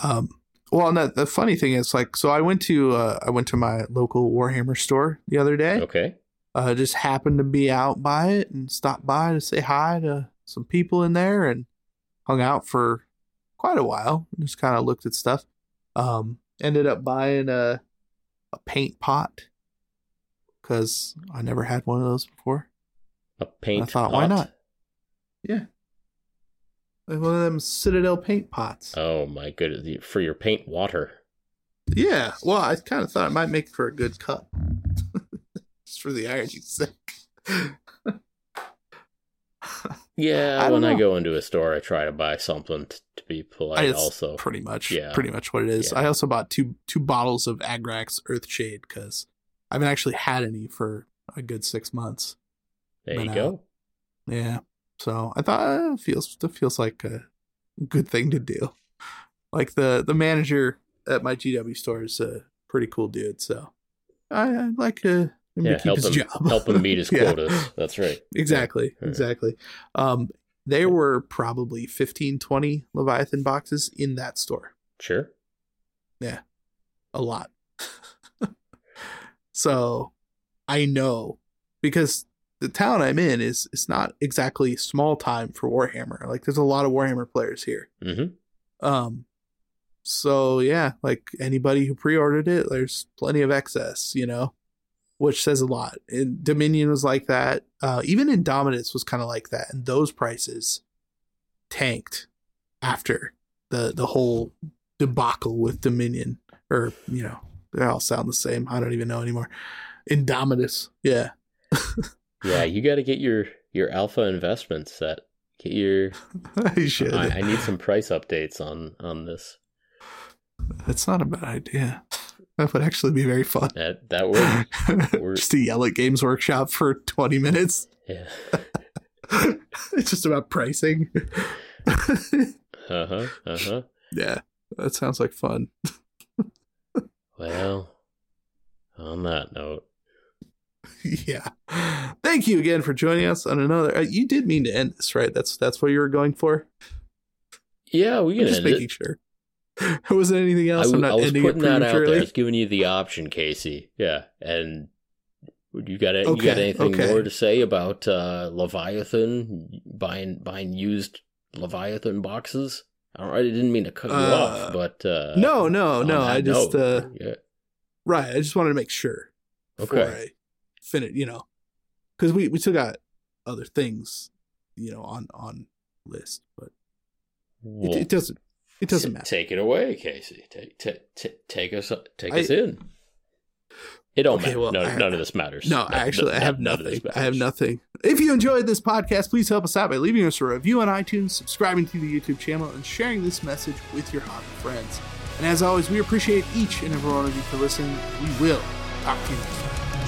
Um, well, and the, the funny thing is, like, so I went to uh, I went to my local Warhammer store the other day. Okay. Uh, just happened to be out by it and stopped by to say hi to some people in there and hung out for quite a while. Just kind of looked at stuff. Um, ended up buying a, a paint pot, because I never had one of those before. A paint pot? I thought, pot? Why not? Yeah. Like one of them Citadel paint pots. Oh, my goodness. For your paint water. Yeah. Well, I kind of thought it might make for a good cup. Just for the irony's sake. Yeah, I when know. I go into a store, I try to buy something t- to be polite it's also. Pretty much. Yeah. Pretty much what it is. Yeah. I also bought two two bottles of Agrax Earthshade, because I haven't actually had any for a good six months. There but, you go. Uh, yeah. So I thought uh, it feels it feels like a good thing to do. Like the, the manager at my G W store is a pretty cool dude. So I, I'd like to, him yeah, to keep help his him, job. Help him meet his quotas. Yeah. That's right. Exactly. Yeah. Exactly. Um, there were probably fifteen, twenty Leviathan boxes in that store. Sure. Yeah. A lot. So I know, because the town I'm in is it's not exactly small time for Warhammer. Like, there's a lot of Warhammer players here. Mm-hmm. Um, so yeah, like anybody who pre-ordered it, there's plenty of excess, you know, which says a lot. And Dominion was like that. Uh, even Indomitus was kind of like that. And those prices tanked after the the whole debacle with Dominion, or, you know, they all sound the same. I don't even know anymore. Indomitus. Yeah. Yeah, you got to get your, your alpha investment set. Get your... You should. I, I need some price updates on, on this. That's not a bad idea. That would actually be very fun. That, that would. Just to yell at Games Workshop for twenty minutes. Yeah. It's just about pricing. Uh-huh. Uh-huh. Yeah. That sounds like fun. Well, on that note. Yeah. Thank you again for joining us on another. Uh, you did mean to end this, right? That's that's what you were going for? Yeah, we can I'm just end making it. Sure. Was there anything else? I, w- I'm not I was ending putting it that out there. I was giving you the option, Casey. Yeah. And you got okay, you got anything okay. more to say about uh, Leviathan, buying, buying used Leviathan boxes? All right, I didn't mean to cut you uh, off, but... Uh, no, no, no, I just... Uh, yeah. Right, I just wanted to make sure before okay. I finish, you know, because we, we still got other things, you know, on, on list, but well, it, it doesn't it doesn't t- matter. Take it away, Casey. Take t- t- take us take I, us in. It don't okay, matter. Well, no, have, none of this matters. No, no actually, no, I have nothing. I have nothing. If you enjoyed this podcast, please help us out by leaving us a review on iTunes, subscribing to the YouTube channel, and sharing this message with your hobby friends. And as always, we appreciate each and every one of you for listening. We will talk to you next time.